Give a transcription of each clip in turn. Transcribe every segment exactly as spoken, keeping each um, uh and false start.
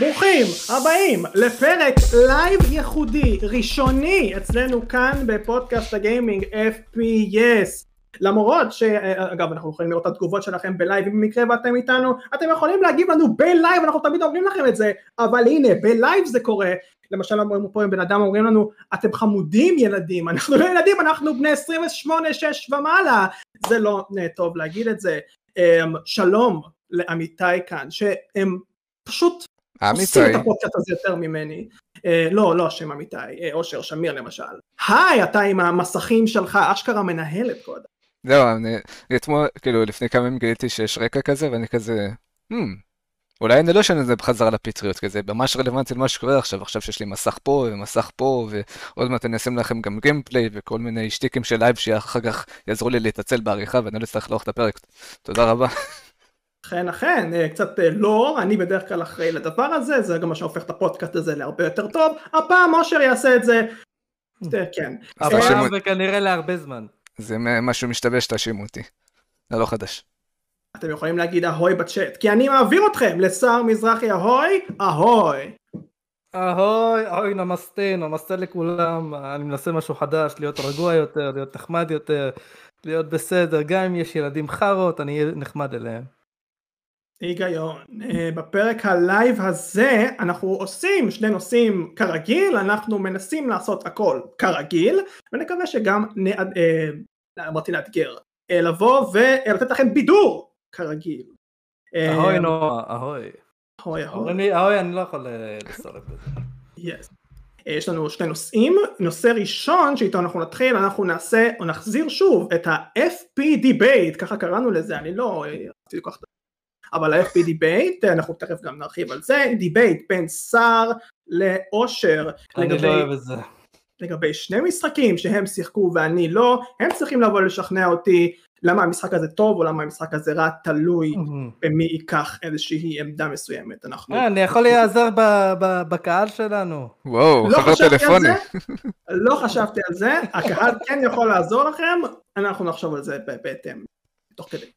ברוכים הבאים לפרק לייב ייחודי ראשוני אצלנו כאן בפודקאסט הגיימינג אף פי אס. למרות שאגב אנחנו יכולים לראות את התגובות שלכם בלייב, אם במקרה ואתם איתנו אתם יכולים להגיב לנו בלייב, אנחנו תמיד אומרים לכם את זה, אבל הנה בלייב זה קורה. למשל אומרים פה עם בן אדם, אומרים לנו אתם חמודים ילדים, אנחנו לא ילדים, אנחנו בני עשרים ושמונה שש ומעלה, זה לא טוב להגיד את זה. שלום לעמיתי כאן שהם פשוט עושים את הפודקאסט הזה יותר ממני, לא, לא שם עמיתי, אושר שמיר למשל. היי, אתה עם המסכים שלך, אשכרה מנהלת קודם. לא, אני אתמול, כאילו לפני כמה ימים גיליתי שיש רקע כזה, ואני כזה, אולי אני לא שואל את זה בחזרה לפטריות, כי זה ממש רלוונטי למה שקורה עכשיו, עכשיו שיש לי מסך פה ומסך פה, ועוד מעט אני אשים לכם גם גיימפליי וכל מיני שטיקים של לייב, שאחר כך יעזרו לי להתעצל בעריכה, ואני לא אצטרך לאורך את הפרק. תודה רבה. אכן, אכן, קצת לא, אני בדרך כלל אחראי לדבר הזה, זה גם מה שהופך את הפודקאסט הזה להרבה יותר טוב, הפעם אושר יעשה את זה, כן. הפעם וכנראה להרבה זמן. זה משהו משתבש, תאשימו אותי, זה לא חדש. אתם יכולים להגיד אהוי בצ'אט, כי אני מעביר אתכם לשר מזרחי, אהוי, אהוי. אהוי, אהוי, נמסטה, נמסטה לכולם, אני מנסה משהו חדש, להיות רגוע יותר, להיות נחמד יותר, להיות בסדר, גם אם יש ילדים חרות, אני נחמד אליהם. היגיון. בפרק הלייב הזה אנחנו עושים שני נושאים כרגיל, אנחנו מנסים לעשות הכל כרגיל, ונקווה שגם נעד, אמרתי נאתגר, לבוא ולתת לכם בידור כרגיל. אהוי נועה, אהוי. אהוי, אהוי. אהוי, אני לא יכול לסורף את זה. יס. יש לנו שני נושאים, נושא ראשון שאיתו אנחנו נתחיל, אנחנו נעשה או נחזיר שוב את ה-אף פי Debate, ככה קראנו לזה, אני לא רציתי לקחת את זה. אבל ה-אף פי דיבייט, אנחנו תכף גם נרחיב על זה, דיבייט בין שר לאושר, לגבי שני משחקים שהם שיחקו ואני לא, הם צריכים לבוא לשכנע אותי למה המשחק הזה טוב או למה המשחק הזה רע, תלוי במי ייקח איזושהי עמדה מסוימת. אני יכול להיעזר בקהל שלנו. וואו, חבר טלפוני. לא חשבתי על זה, הקהל כן יכול לעזור לכם, אנחנו נחשוב על זה בהתאם, תוך כדי.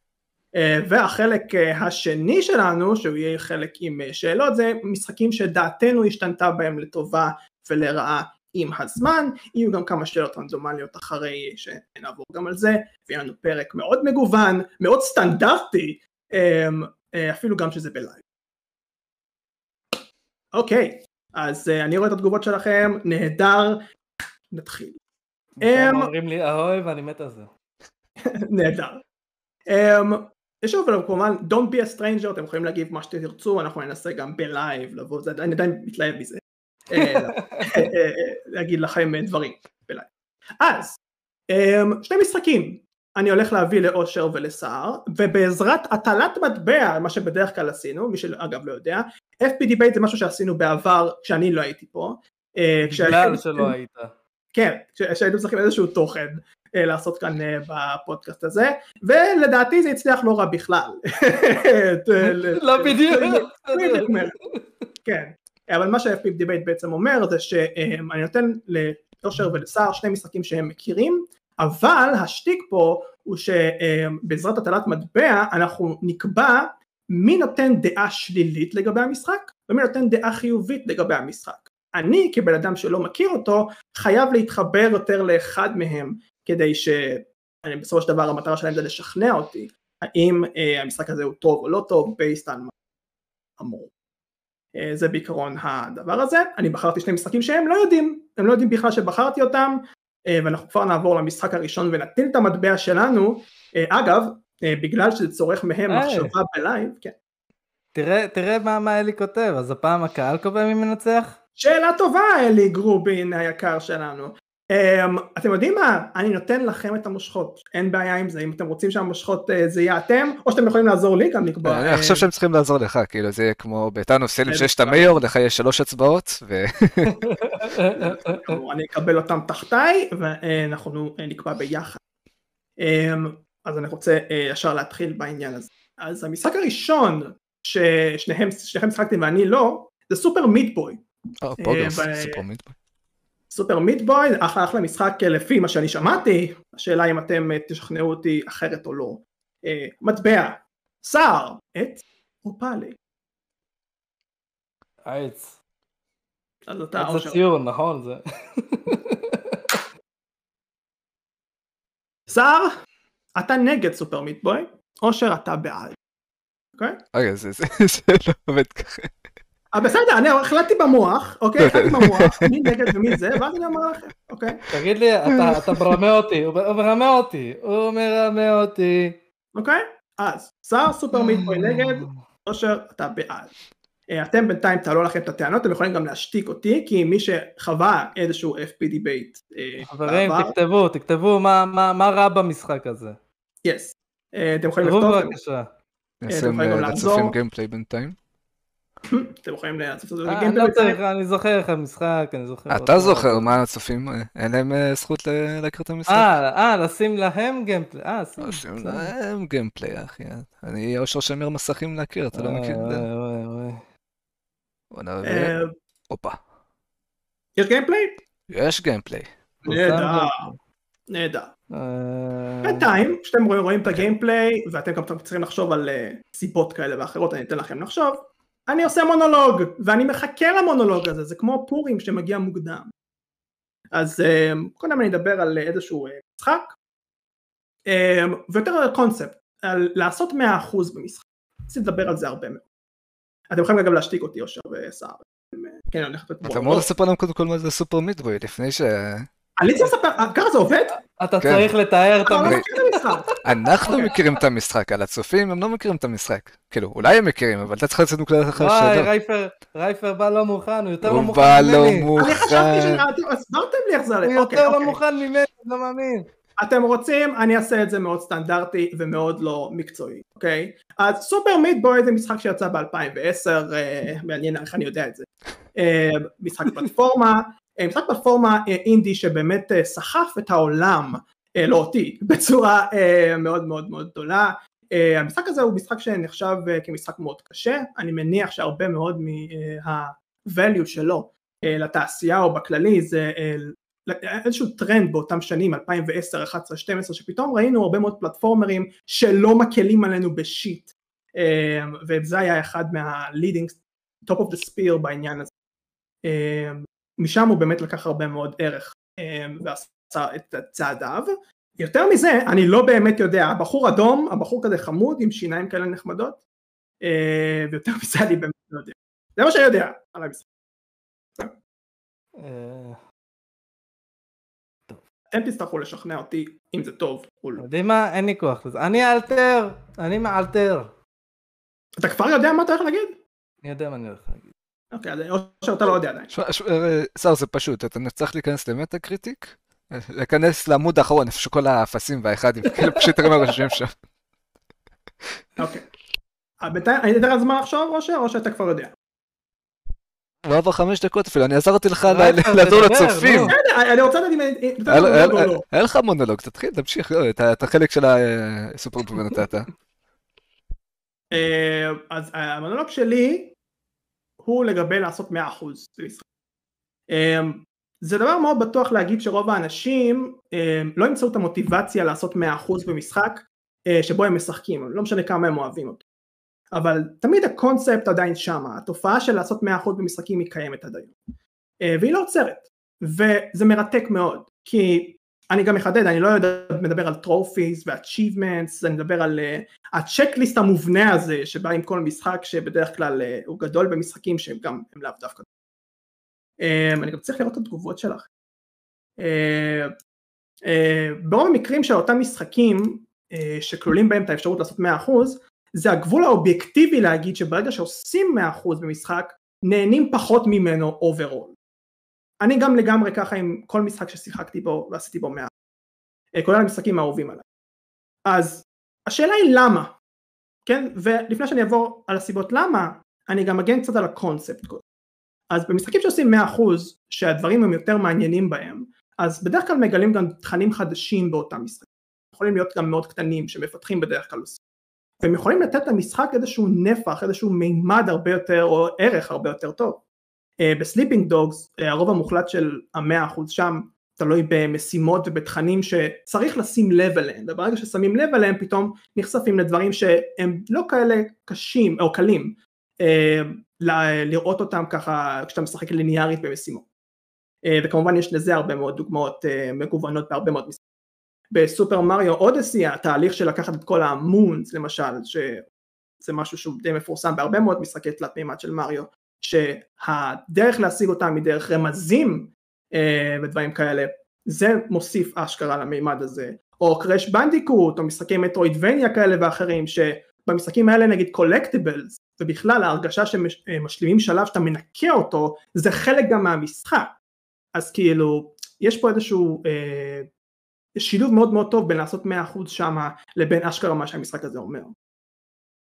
והחלק השני שלנו, שהוא יהיה חלק עם שאלות, זה משחקים שדעתנו השתנתה בהם לטובה ולרעה עם הזמן, יהיו גם כמה שאלות רנדומליות אחרי שנעבור גם על זה, ויהיה לנו פרק מאוד מגוון, מאוד סטנדרטי, אפילו גם שזה בלייב. אוקיי, אז אני רואה את התגובות שלכם, נהדר, נתחיל. אומרים לי אהוי ואני מת על זה. נהדר. יש אבל כמובן, don't be a stranger, אתם יכולים להגיב מה שתרצו, אנחנו ננסה גם בלייב, לבוא, אני עדיין מתלהב מזה, להגיד לכם דברים בלייב. אז, שני משחקים, אני הולך להביא לאושר ולסער, ובעזרת הטלת מטבע, מה שבדרך כלל עשינו, מי שאגב לא יודע, אף פי Debate זה משהו שעשינו בעבר, כשאני לא הייתי פה. בגלל שלא היית. כן, כשהייתם צריכים איזשהו תוכן. לעשות כאן בפודקאסט הזה, ולדעתי זה הצליח לא רע בכלל. לא בדיוק. כן, אבל מה שה-אף פי Debate בעצם אומר, זה שאני נותן לאושר ולשר שני משחקים שהם מכירים, אבל השתיק פה הוא שבעזרת הטלת מטבע, אנחנו נקבע מי נותן דעה שלילית לגבי המשחק, ומי נותן דעה חיובית לגבי המשחק. אני, כבן אדם שלא מכיר אותו, חייב להתחבר יותר לאחד מהם, כדי שבסופו של דבר המטרה שלהם זה לשכנע אותי, האם המשחק הזה הוא טוב או לא טוב, based on מה אמור. זה בעיקרון הדבר הזה, אני בחרתי שני משחקים שהם לא יודעים, הם לא יודעים בכלל שבחרתי אותם, ואנחנו כבר נעבור למשחק הראשון ונטיל את המטבע שלנו, אגב, בגלל שזה צורך מהם מחשבה בלייב, כן. תראה מה אלי כותב, אז הפעם הקהל קובע מי מנצח? שאלה טובה אלי גרובין היקר שלנו. אתם יודעים מה? אני נותן לכם את המושכות, אין בעיה עם זה, אם אתם רוצים שהמושכות זה יהיה אתם, או שאתם יכולים לעזור לי גם לקבוע. אני חושב שהם צריכים לעזור לך, כאילו זה יהיה כמו ביתנו סלים שיש את המיור, לך יש שלוש הצבעות. אני אקבל אותם תחתיי, ואנחנו נקבע ביחד. אז אני רוצה ישר להתחיל בעניין הזה. אז המשחק הראשון, ששניכם משחקתם ואני לא, זה סופר מיט בוי. פוגס, סופר מיט בוי. סופר מיט בוי, אחלה אחלה משחק לפי מה שאני שמעתי, השאלה אם אתם תשכנעו אותי אחרת או לא. מטבע, שר, את או פאלי? עץ. אז אתה עץ הציון, נכון זה. שר, אתה נגד סופר מיט בוי, אושר אתה בעד. אוקיי? אוקיי, זה לא עובד ככה. בסדר, אני החלטתי במוח, אוקיי? החלטתי במוח, מי נגד ומי זה, ואז אני אומר לכם, אוקיי? תגיד לי, אתה מרמה אותי, הוא מרמה אותי, הוא מרמה אותי. אוקיי? אז, שר סופר מיט בוי נגד, אושר אתה בעד. אתם בינתיים תעלו לכם את הטענות, אתם יכולים גם להשתיק אותי, כי מי שחווה איזשהו אף פי דיבייט. חברים, תכתבו, תכתבו מה רע במשחק הזה. יס. אתם יכולים לכתוב. תכתבו בבקשה. אתם יכולים לעזור. לצפים גיימפליי בינתיים? אתם יכולים לעצפת את זה גיימפליי. אני זוכר לך משחק, אני זוכר. אתה זוכר, מה הצופים? אין להם זכות להקראת המשחק? אה, לשים להם גיימפליי. לשים להם גיימפליי, אחי. אני אושר שמר מסכים להכיר, אתה לא מכיר. בוא נראה, אופה. יש גיימפליי? יש גיימפליי. נהדר, נהדר. בינתיים, כשאתם רואים את הגיימפליי, ואתם גם צריכים לחשוב על סיבות כאלה ואחרות, אני אתן לכם לחשוב, אני עושה מונולוג, ואני מחכה למונולוג הזה, זה כמו פורים שמגיע מוקדם. אז קודם אני אדבר על איזשהו משחק, ויותר על קונספט, על לעשות מאה אחוז במשחק. אני אדבר על זה הרבה מאוד. אתם יכולים אגב להשתיק אותי יושר וסער. אתה אמור לספר להם קודם כל מה זה סופר מיט בוי, לפני ש... אני צריך לספר, ככה זה עובד? אתה צריך לתאר את המשחק. אנחנו מכירים את המשחק, על הצופים הם לא מכירים את המשחק. כאילו, אולי הם מכירים, אבל אתה צריך לצאת נוקלט אחר שלו. וואי, רייפר, רייפר בא לא מוכן, הוא יותר לא מוכן ממני. הוא בא לא מוכן. אני חשבתי שאתם הסברתם לי איך זה עליך. הוא יותר לא מוכן ממני, לא מאמין. אתם רוצים, אני אעשה את זה מאוד סטנדרטי ומאוד לא מקצועי, אוקיי? אז סופר מיט בוי זה משחק שיצא ב-אלפיים ועשר, מעניין איך אני יודע את זה. משחק פלטפורמה, משחק פלטפורמה אינדי שבאמת סחף את העולם, לא אותי, בצורה מאוד מאוד מאוד גדולה. המשחק הזה הוא משחק שנחשב כמשחק מאוד קשה, אני מניח שהרבה מאוד מה-value שלו לתעשייה או בכללי זה... איזשהו טרנד באותם שנים, אלפיים ועשר, אחת עשרה, שתים עשרה, שפתאום ראינו הרבה מאוד פלטפורמרים שלא מקלים עלינו בשיט, וזה היה אחד מה-leading top of the spear בעניין הזה. משם הוא באמת לקח הרבה מאוד ערך ועשה את צעדיו. יותר מזה, אני לא באמת יודע, הבחור אדום, הבחור כזה חמוד עם שיניים כאלה נחמדות, ויותר מזה אני באמת לא יודע. זה מה שאני יודע על המשחק. אתם תצטרכו לשכנע אותי אם זה טוב או לא. יודעים מה? אין לי כוח לזה. אני אלתר! אני מאלתר. אתה כבר יודע מה אתה הולך להגיד? אני יודע מה אני הולך להגיד. אוקיי, אז אני חושב שאתה לא יודע עדיין. שר, זה פשוט. אתה צריך להיכנס למטה קריטיק, להיכנס לעמוד האחרון, איפה שכל האפסים והאחדים, כאילו פשוט תראה מה רשמים שם. אוקיי. אני אתן לך זמן לחשוב, אושר, או שאתה כבר יודע? לא עבר חמש דקות אפילו, אני עזרתי לך לדור לצופים. אני רוצה לדעת אם... היה לך מונולוג, תתחיל, תמשיך, את החלק של הסופר פרובנות אתה. אז המונולוג שלי הוא לגבי לעשות מאה אחוז בישראל. זה דבר מאוד בטוח להגיד שרוב האנשים לא ימצאו את המוטיבציה לעשות מאה אחוז במשחק שבו הם משחקים, לא משנה כמה הם אוהבים אותו. אבל תמיד הקונספט עדיין שמה, התופעה של לעשות מאה אחוז במשחקים היא קיימת עדיין, והיא לא עוצרת, וזה מרתק מאוד, כי אני גם מחדד, אני לא יודע, מדבר על טרופיס ואצ'יבמנטס, אני מדבר על uh, הצ'קליסט המובנה הזה, שבא עם כל משחק, שבדרך כלל uh, הוא גדול במשחקים, שהם גם הם לאו דווקא. Um, אני גם צריך לראות את התגובות שלך. Uh, uh, ברוב המקרים של אותם משחקים, uh, שכלולים בהם את האפשרות לעשות מאה אחוז, זה הגבול האובייקטיבי להגיד שברגע שעושים מאה אחוז במשחק, נהנים פחות ממנו אוברול. אני גם לגמרי ככה עם כל משחק ששיחקתי בו ועשיתי בו מאה אחוז. כולל המשחקים האהובים עליי. אז השאלה היא למה? כן? ולפני שאני אעבור על הסיבות למה, אני גם אגן קצת על הקונספט. אז במשחקים שעושים מאה אחוז, שהדברים הם יותר מעניינים בהם, אז בדרך כלל מגלים גם תכנים חדשים באותם משחקים. יכולים להיות גם מאוד קטנים שמפתחים בדרך כלל עושים. והם יכולים לתת למשחק איזשהו נפח, איזשהו מימד הרבה יותר, או ערך הרבה יותר טוב. בסליפינג דוגס, הרוב המוחלט של המאה אחוז שם, תלוי במשימות ובתכנים שצריך לשים לב אליהם, וברגע ששמים לב אליהם, פתאום נחשפים לדברים שהם לא כאלה קשים, או קלים, לראות אותם ככה כשאתה משחק ליניארית במשימות. וכמובן יש לזה הרבה מאוד דוגמאות מגוונות בהרבה מאוד משימות. בסופר מריו אודסי, התהליך של לקחת את כל המונס, למשל, שזה משהו שהוא די מפורסם בהרבה מאוד משחקי תלת מימד של מריו, שהדרך להשיג אותם היא דרך רמזים ודברים כאלה, זה מוסיף אשכרה למימד הזה. או קרש בנדיקוט, או משחקי מטרוידבניה כאלה ואחרים, שבמשחקים האלה נגיד קולקטיבלס, ובכלל ההרגשה שמשלימים שלב שאתה מנקה אותו, זה חלק גם מהמשחק. אז כאילו, יש פה איזשהו אה, שילוב מאוד מאוד טוב בין לעשות מאה אחוז שמה, לבין אשכרה מה שהמשחק הזה אומר.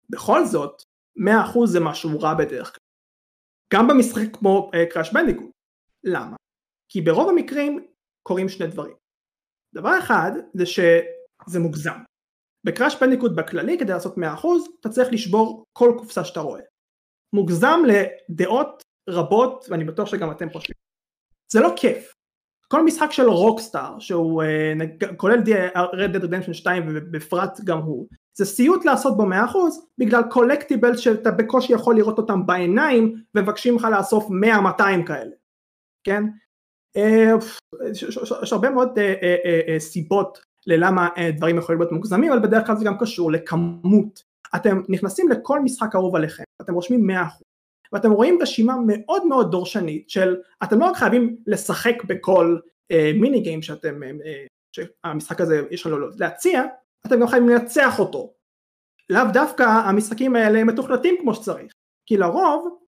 בכל זאת, מאה אחוז זה משהו רע בדרך כלל. גם במשחק כמו אה, קרש בנדיקוט. למה? כי ברוב המקרים קורים שני דברים. דבר אחד זה שזה מוגזם. בקראש בנדיקוט בכללי כדי לעשות מאה אחוז אתה צריך לשבור כל קופסה שאתה רואה. מוגזם לדעות רבות, ואני בטוח שגם אתם חושבים. זה לא כיף. כל משחק של רוקסטאר, שהוא כולל Red Dead Redemption שתיים ובפרט גם הוא, זה סיוט לעשות בו מאה אחוז בגלל קולקטיבל שאתה בקושי יכול לראות אותם בעיניים, ומבקשים לך לאסוף מאה מאתיים כאלה. כן? יש הרבה מאוד סיבות ללמה דברים יכולים להיות מוגזמים, אבל בדרך כלל זה גם קשור לכמות. אתם נכנסים לכל משחק אהוב עליכם, אתם רושמים מאה אחוז, ואתם רואים רשימה מאוד מאוד דורשנית של אתם לא רק חייבים לשחק בכל מיני גיים שאתם, שהמשחק הזה יש לנו להציע, אתם גם חייבים לנצח אותו. לאו דווקא המשחקים האלה מתוכנתים כמו שצריך, כי לרוב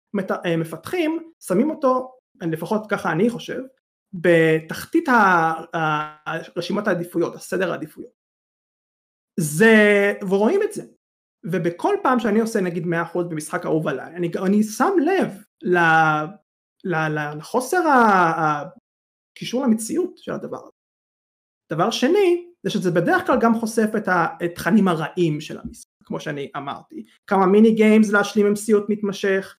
מפתחים שמים אותו, לפחות ככה אני חושב, בתחתית הרשימת העדיפויות, הסדר העדיפויות. זה, ורואים את זה. ובכל פעם שאני עושה נגיד מאה אחוז במשחק אהוב עליי, אני, אני שם לב ל, ל, ל, לחוסר הקישור למציאות של הדבר הזה. דבר שני, זה שזה בדרך כלל גם חושף את התכנים הרעים של המשחק, כמו שאני אמרתי. כמה מיני גיימס להשלים המציאות מתמשך,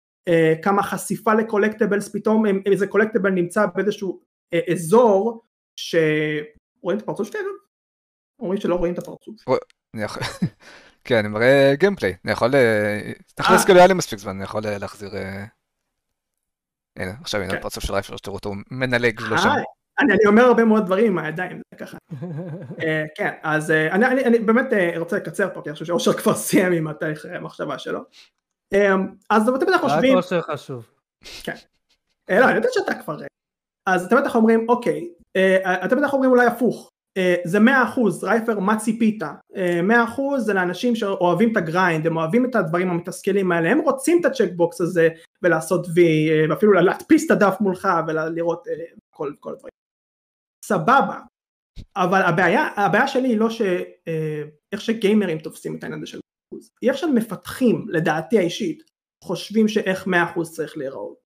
כמה חשיפה לקולקטיבלס, פתאום איזה קולקטיבל נמצא באיזשהו אזור ש... רואים את הפרצוף שלי אגב? אומרים שלא רואים את הפרצוף. כן, אני מראה גיימפליי, אני יכול... תכנס כאילו היה לי מספיק זמן, אני יכול להחזיר... הנה, עכשיו הנה הפרצוף של רייפלר, שתראו אותו מנהלג לא שם. אני אומר הרבה מאוד דברים עם הידיים, זה ככה. כן, אז אני באמת רוצה לקצר פה, כי אני חושב שאושר כבר סיים עם התהליך המחשבה שלו. אז אתם בטח חושבים... רק אושר חשוב. כן. לא, אני יודעת שאתה כבר... אז אתם בטח אומרים, אוקיי, אתם בטח אומרים אולי הפוך, זה מאה אחוז, רייפר, מה ציפית? מאה אחוז זה לאנשים שאוהבים את הגריינד, הם אוהבים את הדברים המתסכלים האלה, הם רוצים את הצ'קבוקס הזה, ולעשות וי, ואפילו להדפיס את הדף מולך, ולראות כל הדברים. סבבה. אבל הבעיה שלי היא לא איך שגיימרים תופסים את העניין הזה של... היא איך שמפתחים, לדעתי האישית, חושבים שאיך מאה אחוז צריך להיראות.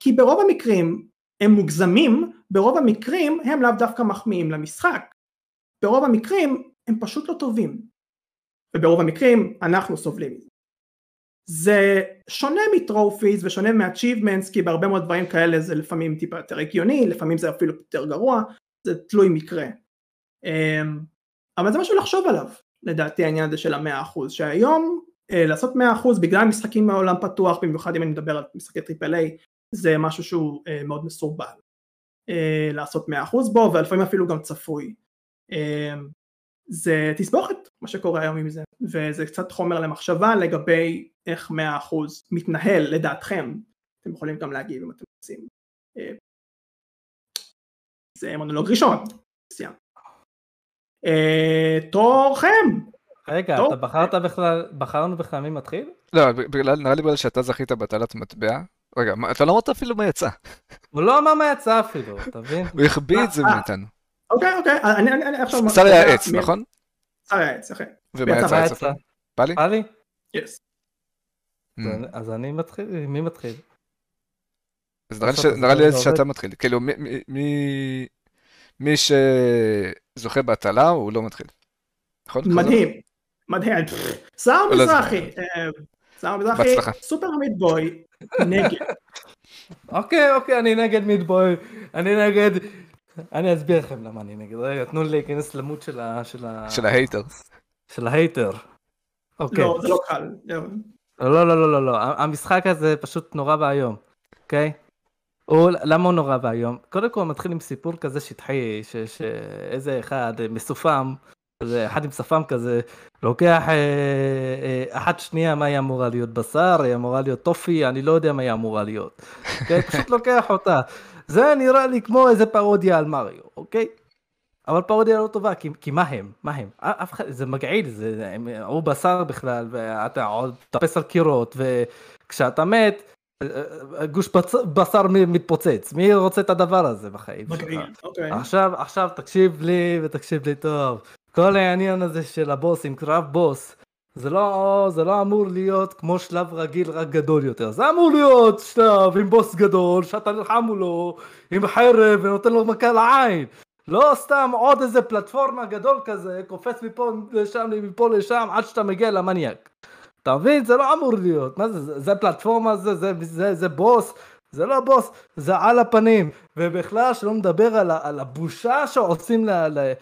כי ברוב המקרים הם מוגזמים, ברוב המקרים הם לאו דווקא מחמיאים למשחק. ברוב המקרים הם פשוט לא טובים. וברוב המקרים אנחנו סובלים. זה שונה מטרופיז ושונה מהאצ'יבמנטס, כי בהרבה מאוד דברים כאלה זה לפעמים טיפה יותר הגיוני, לפעמים זה אפילו יותר גרוע, זה תלוי מקרה. אבל זה משהו לחשוב עליו. לדעתי העניין הזה של ה-מאה אחוז, שהיום לעשות מאה אחוז בגלל משחקים מעולם פתוח, במיוחד אם אני מדבר על משחקי טריפל איי, זה משהו שהוא מאוד מסורבל. לעשות מאה אחוז בו, ולפעמים אפילו גם צפוי. זה תסבוכת מה שקורה היום עם זה, וזה קצת חומר למחשבה לגבי איך מאה אחוז מתנהל לדעתכם. אתם יכולים גם להגיב אם אתם רוצים. זה מונולוג ראשון. סיימן. תורכם. רגע, אתה בחרת בכלל, בחרנו בכלל מי מתחיל? לא, נראה לי בגלל שאתה זכית בתעלת מטבע. רגע, אתה לא אמרת אפילו מה יצא. הוא לא אמר מה יצא אפילו, אתה מבין? הוא החביא את זה מאיתנו. אוקיי, אוקיי. סרי העץ, נכון? סרי העץ, אחי. ומה יצא יצא? פלי? פלי? יס. אז אני מתחיל, מי מתחיל? אז נראה לי שאתה מתחיל. כאילו, מי... מי שזוכה בהטלה הוא לא מתחיל. מדהים, מדהים. שר מזרחי, שר מזרחי, סופר מיט בוי, נגד. אוקיי, אוקיי, אני נגד מיט בוי, אני נגד, אני אסביר לכם למה אני נגד. רגע, תנו לי להיכנס למות של ה... של ההייטר. של ההייטר. אוקיי. לא, זה לא קל. לא, לא, לא, לא, לא. המשחק הזה פשוט נורא והיום, אוקיי? הוא, למה הוא נורא והיום? קודם כל מתחיל עם סיפור כזה שטחי, שאיזה אחד מסופם, אחד עם שפם כזה, לוקח אחת שנייה מה היא אמורה להיות בשר, היא אמורה להיות טופי, אני לא יודע מה היא אמורה להיות. אוקיי? פשוט לוקח אותה. זה נראה לי כמו איזה פרודיה על מריו, אוקיי? אבל פרודיה לא טובה, כי, כי מה הם? מה הם? אף אחד, זה מגעיל, זה, הם ראו בשר בכלל, ואתה עוד תפס על קירות, וכשאתה מת, גוש בשר מתפוצץ. מי רוצה את הדבר הזה בחיים? מגעיל, אוקיי. עכשיו, עכשיו תקשיב לי, ותקשיב לי טוב. כל העניין הזה של הבוס, עם קרב בוס, זה לא, זה לא אמור להיות כמו שלב רגיל, רק גדול יותר. זה אמור להיות שלב עם בוס גדול, שאתה נלחם מולו, עם חרב, ונותן לו מכה לעין. לא סתם עוד איזה פלטפורמה גדול כזה, קופץ מפה לשם, מפה לשם, עד שאתה מגיע למניאק. אתה מבין? זה לא אמור להיות. מה זה? זה פלטפורמה, זה, זה, זה, זה בוס. זה לא בוס, זה על הפנים. ובכלל שלא מדבר על, על הבושה שעושים ל, ל,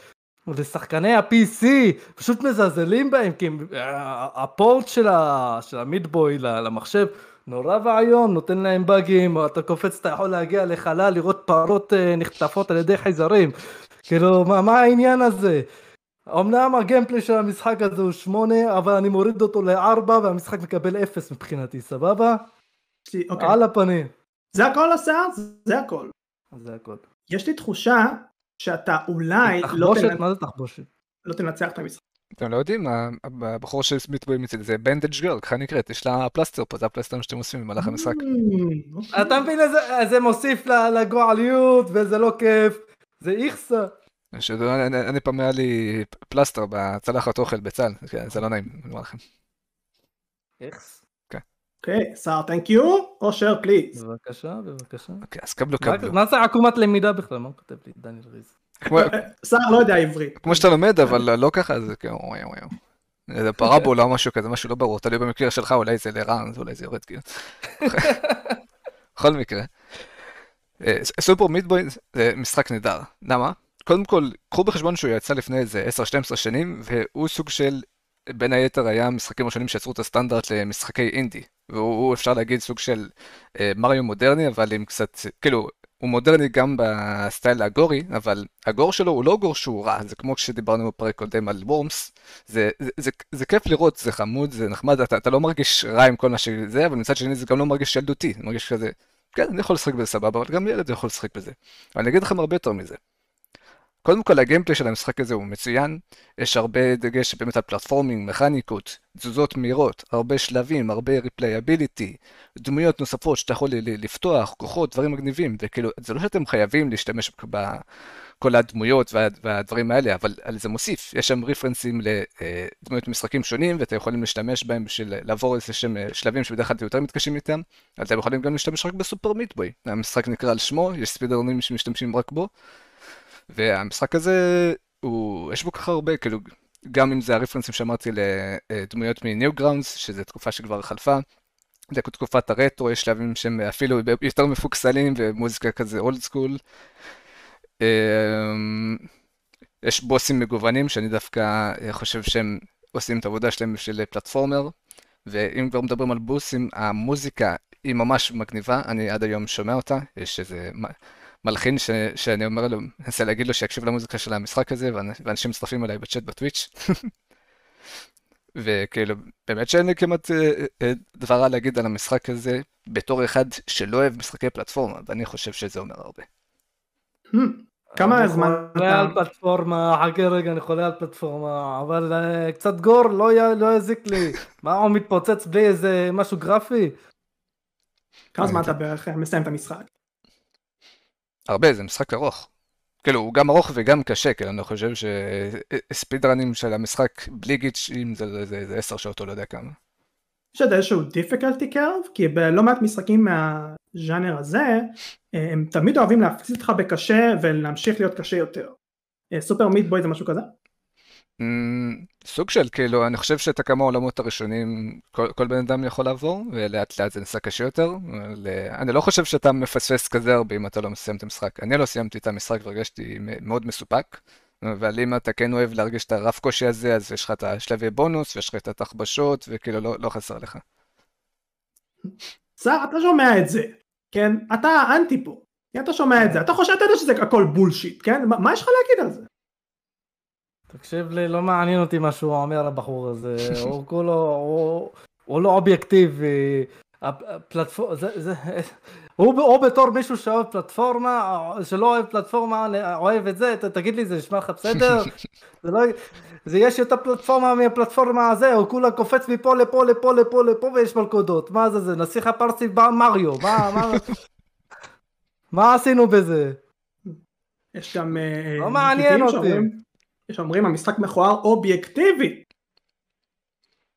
לשחקני ה-פי סי. פשוט מזלזלים בהם, כי הפורט של המיטבוי למחשב נורא ועיון, נותן להם באגים, אתה קופץ, אתה יכול להגיע לחלל, לראות פערות נחטפות על ידי חייזרים. כאילו, מה, מה העניין הזה? אמנם הגיימפלי של המשחק הזה הוא שמונה, אבל אני מוריד אותו ל-ארבע, והמשחק מקבל אפס מבחינתי, סבבה? אוקיי. על הפנים. זה הכל עשה? זה הכל. זה הכל. יש לי תחושה שאתה אולי... תחבושת? מה זה תחבושת? לא תנצח את המשחק. אתם לא יודעים, הבחור של סמית בוי מציל, זה בנדג' גרל, ככה נקראת, יש לה פלסטר פה, זה הפלסטרים שאתם עושים במהלך המשחק. אתה מבין איזה מוסיף לגועליות, וזה לא כיף, זה איכסה. אני פעם היה לי פלסטר בצלחת אוכל בצל, זה לא נעים, אני אומר לכם. איכס? כן. אוקיי, סער, תנק יו, אושר, פליז. בבקשה, בבקשה. אוקיי, אז קבלו קבלו. מה זה עקומת למידה בכלל, מה הוא כותב לי, דני ריז? שר לא יודע עברית. כמו שאתה לומד, אבל לא ככה, זה כאילו, וואי וואי וואי. זה פרבולה או משהו כזה, משהו לא ברור. תלוי במקרה שלך, אולי זה לרן, אולי זה יורד כאילו. בכל מקרה. סופר מיט בוי זה משחק נהדר. למה? קודם כל, קחו בחשבון שהוא יצא לפני איזה עשר שתים עשרה שנים, והוא סוג של, בין היתר היה משחקים ראשונים שיצרו את הסטנדרט למשחקי אינדי. והוא אפשר להגיד סוג של מריו מודרני, אבל עם קצת, כאילו, הוא מודרני גם בסטייל הגורי, אבל הגור שלו הוא לא גור שהוא רע, זה כמו כשדיברנו בפרק קודם על וורמס, זה, זה, זה, זה כיף לראות, זה חמוד, זה נחמד, אתה, אתה לא מרגיש רע עם כל מה שזה, אבל מצד שני זה גם לא מרגיש ילדותי, זה מרגיש כזה, כן, אני יכול לשחק בזה סבבה, אבל גם ילד יכול לשחק בזה. אבל אני אגיד לכם הרבה יותר מזה. קודם כל, הגיימפלי של המשחק הזה הוא מצוין, יש הרבה דגש באמת על פלטפורמינג, מכניקות, תזוזות מהירות, הרבה שלבים, הרבה ריפלייביליטי, דמויות נוספות שאתה יכול לפתוח, כוחות, דברים מגניבים, וכאילו, זה לא שאתם חייבים להשתמש בכל הדמויות והדברים האלה, אבל זה מוסיף, יש שם ריפרנסים לדמויות משחקים שונים, ואתם יכולים להשתמש בהם בשביל לעבור איזה שם שלבים שבדרך כלל יותר מתקשים איתם, אז אתם יכולים גם להשתמש רק בסופר מיט בוי, המשחק נקרא על שמו, יש ספידרנים שמשתמשים רק בו, והמשחק הזה, הוא... יש בו ככה הרבה, כאילו, גם אם זה הרפרנסים שאמרתי לדמויות מניו גראונדס, שזו תקופה שכבר חלפה, זה תקופת הרטרו, יש שלבים שהם אפילו יותר מפוקסלים, ומוזיקה כזה אולד סקול. יש בוסים מגוונים, שאני דווקא חושב שהם עושים את העבודה שלהם של פלטפורמר, ואם כבר מדברים על בוסים, המוזיקה היא ממש מגניבה, אני עד היום שומע אותה, יש איזה... מלחין ש... שאני אומר לו, אני אנסה להגיד לו שיקשיב למוזיקה של המשחק הזה, ואנ... ואנשים מצטרפים אליי בצ'אט בטוויץ'. וכאילו, באמת שאין לי כמעט דברה להגיד על המשחק הזה, בתור אחד שלא אוהב משחקי פלטפורמה, ואני חושב שזה אומר הרבה. כמה זמן? אני חולה על פלטפורמה, חכה רגע, אני חולה על פלטפורמה, אבל קצת גור לא יזיק לי. מה, הוא מתפוצץ בלי איזה משהו גרפי? כמה זמן אתה בערך מסיים את המשחק? הרבה, זה משחק ארוך. כאילו, הוא גם ארוך וגם קשה, כאילו, אני חושב שספידרנים של המשחק בלי גיצ'ים זה עשר שעות או לא יודע כמה. יש עוד איזשהו difficulty curve, כי בלא מעט משחקים מהז'אנר הזה, הם תמיד אוהבים להפציץ אותך בקשה ולהמשיך להיות קשה יותר. סופר מיט בוי זה משהו כזה? סוג של, כאילו, אני חושב שאת כמה העולמות הראשונים כל, כל בן אדם יכול לעבור, ולאט לאט זה נעשה קשה יותר. אני לא חושב שאתה מפספס כזה הרבה אם אתה לא מסיים את המשחק. אני לא סיימתי את המשחק והרגשתי מאוד מסופק, אבל אם אתה כן אוהב להרגיש את הרף קושי הזה, אז יש לך את השלבי בונוס, ויש לך את התחבשות, וכאילו לא, לא חסר לך. שר, אתה שומע את זה, כן? אתה האנטי פה, כן? אתה שומע את זה, אתה חושב, אתה יודע שזה הכל בולשיט, כן? מה יש לך להגיד על זה? תקשיב לי, לא מעניין אותי מה שהוא אומר לבחור הזה, הוא כולו, הוא לא אובייקטיבי, הפלטפורמה, זה, זה, הוא או בתור מישהו שאוהב פלטפורמה, שלא אוהב פלטפורמה, אוהב את זה, תגיד לי, זה נשמע לך בסדר? זה לא, זה יש יותר פלטפורמה מהפלטפורמה הזה, הוא כולה קופץ מפה לפה לפה לפה לפה ויש מלכודות, מה זה זה, נסיך הפרסי במריו, מה, מה, מה עשינו בזה? יש גם, לא מעניין אותי. יש אומרים, המשחק מכוער אובייקטיבי.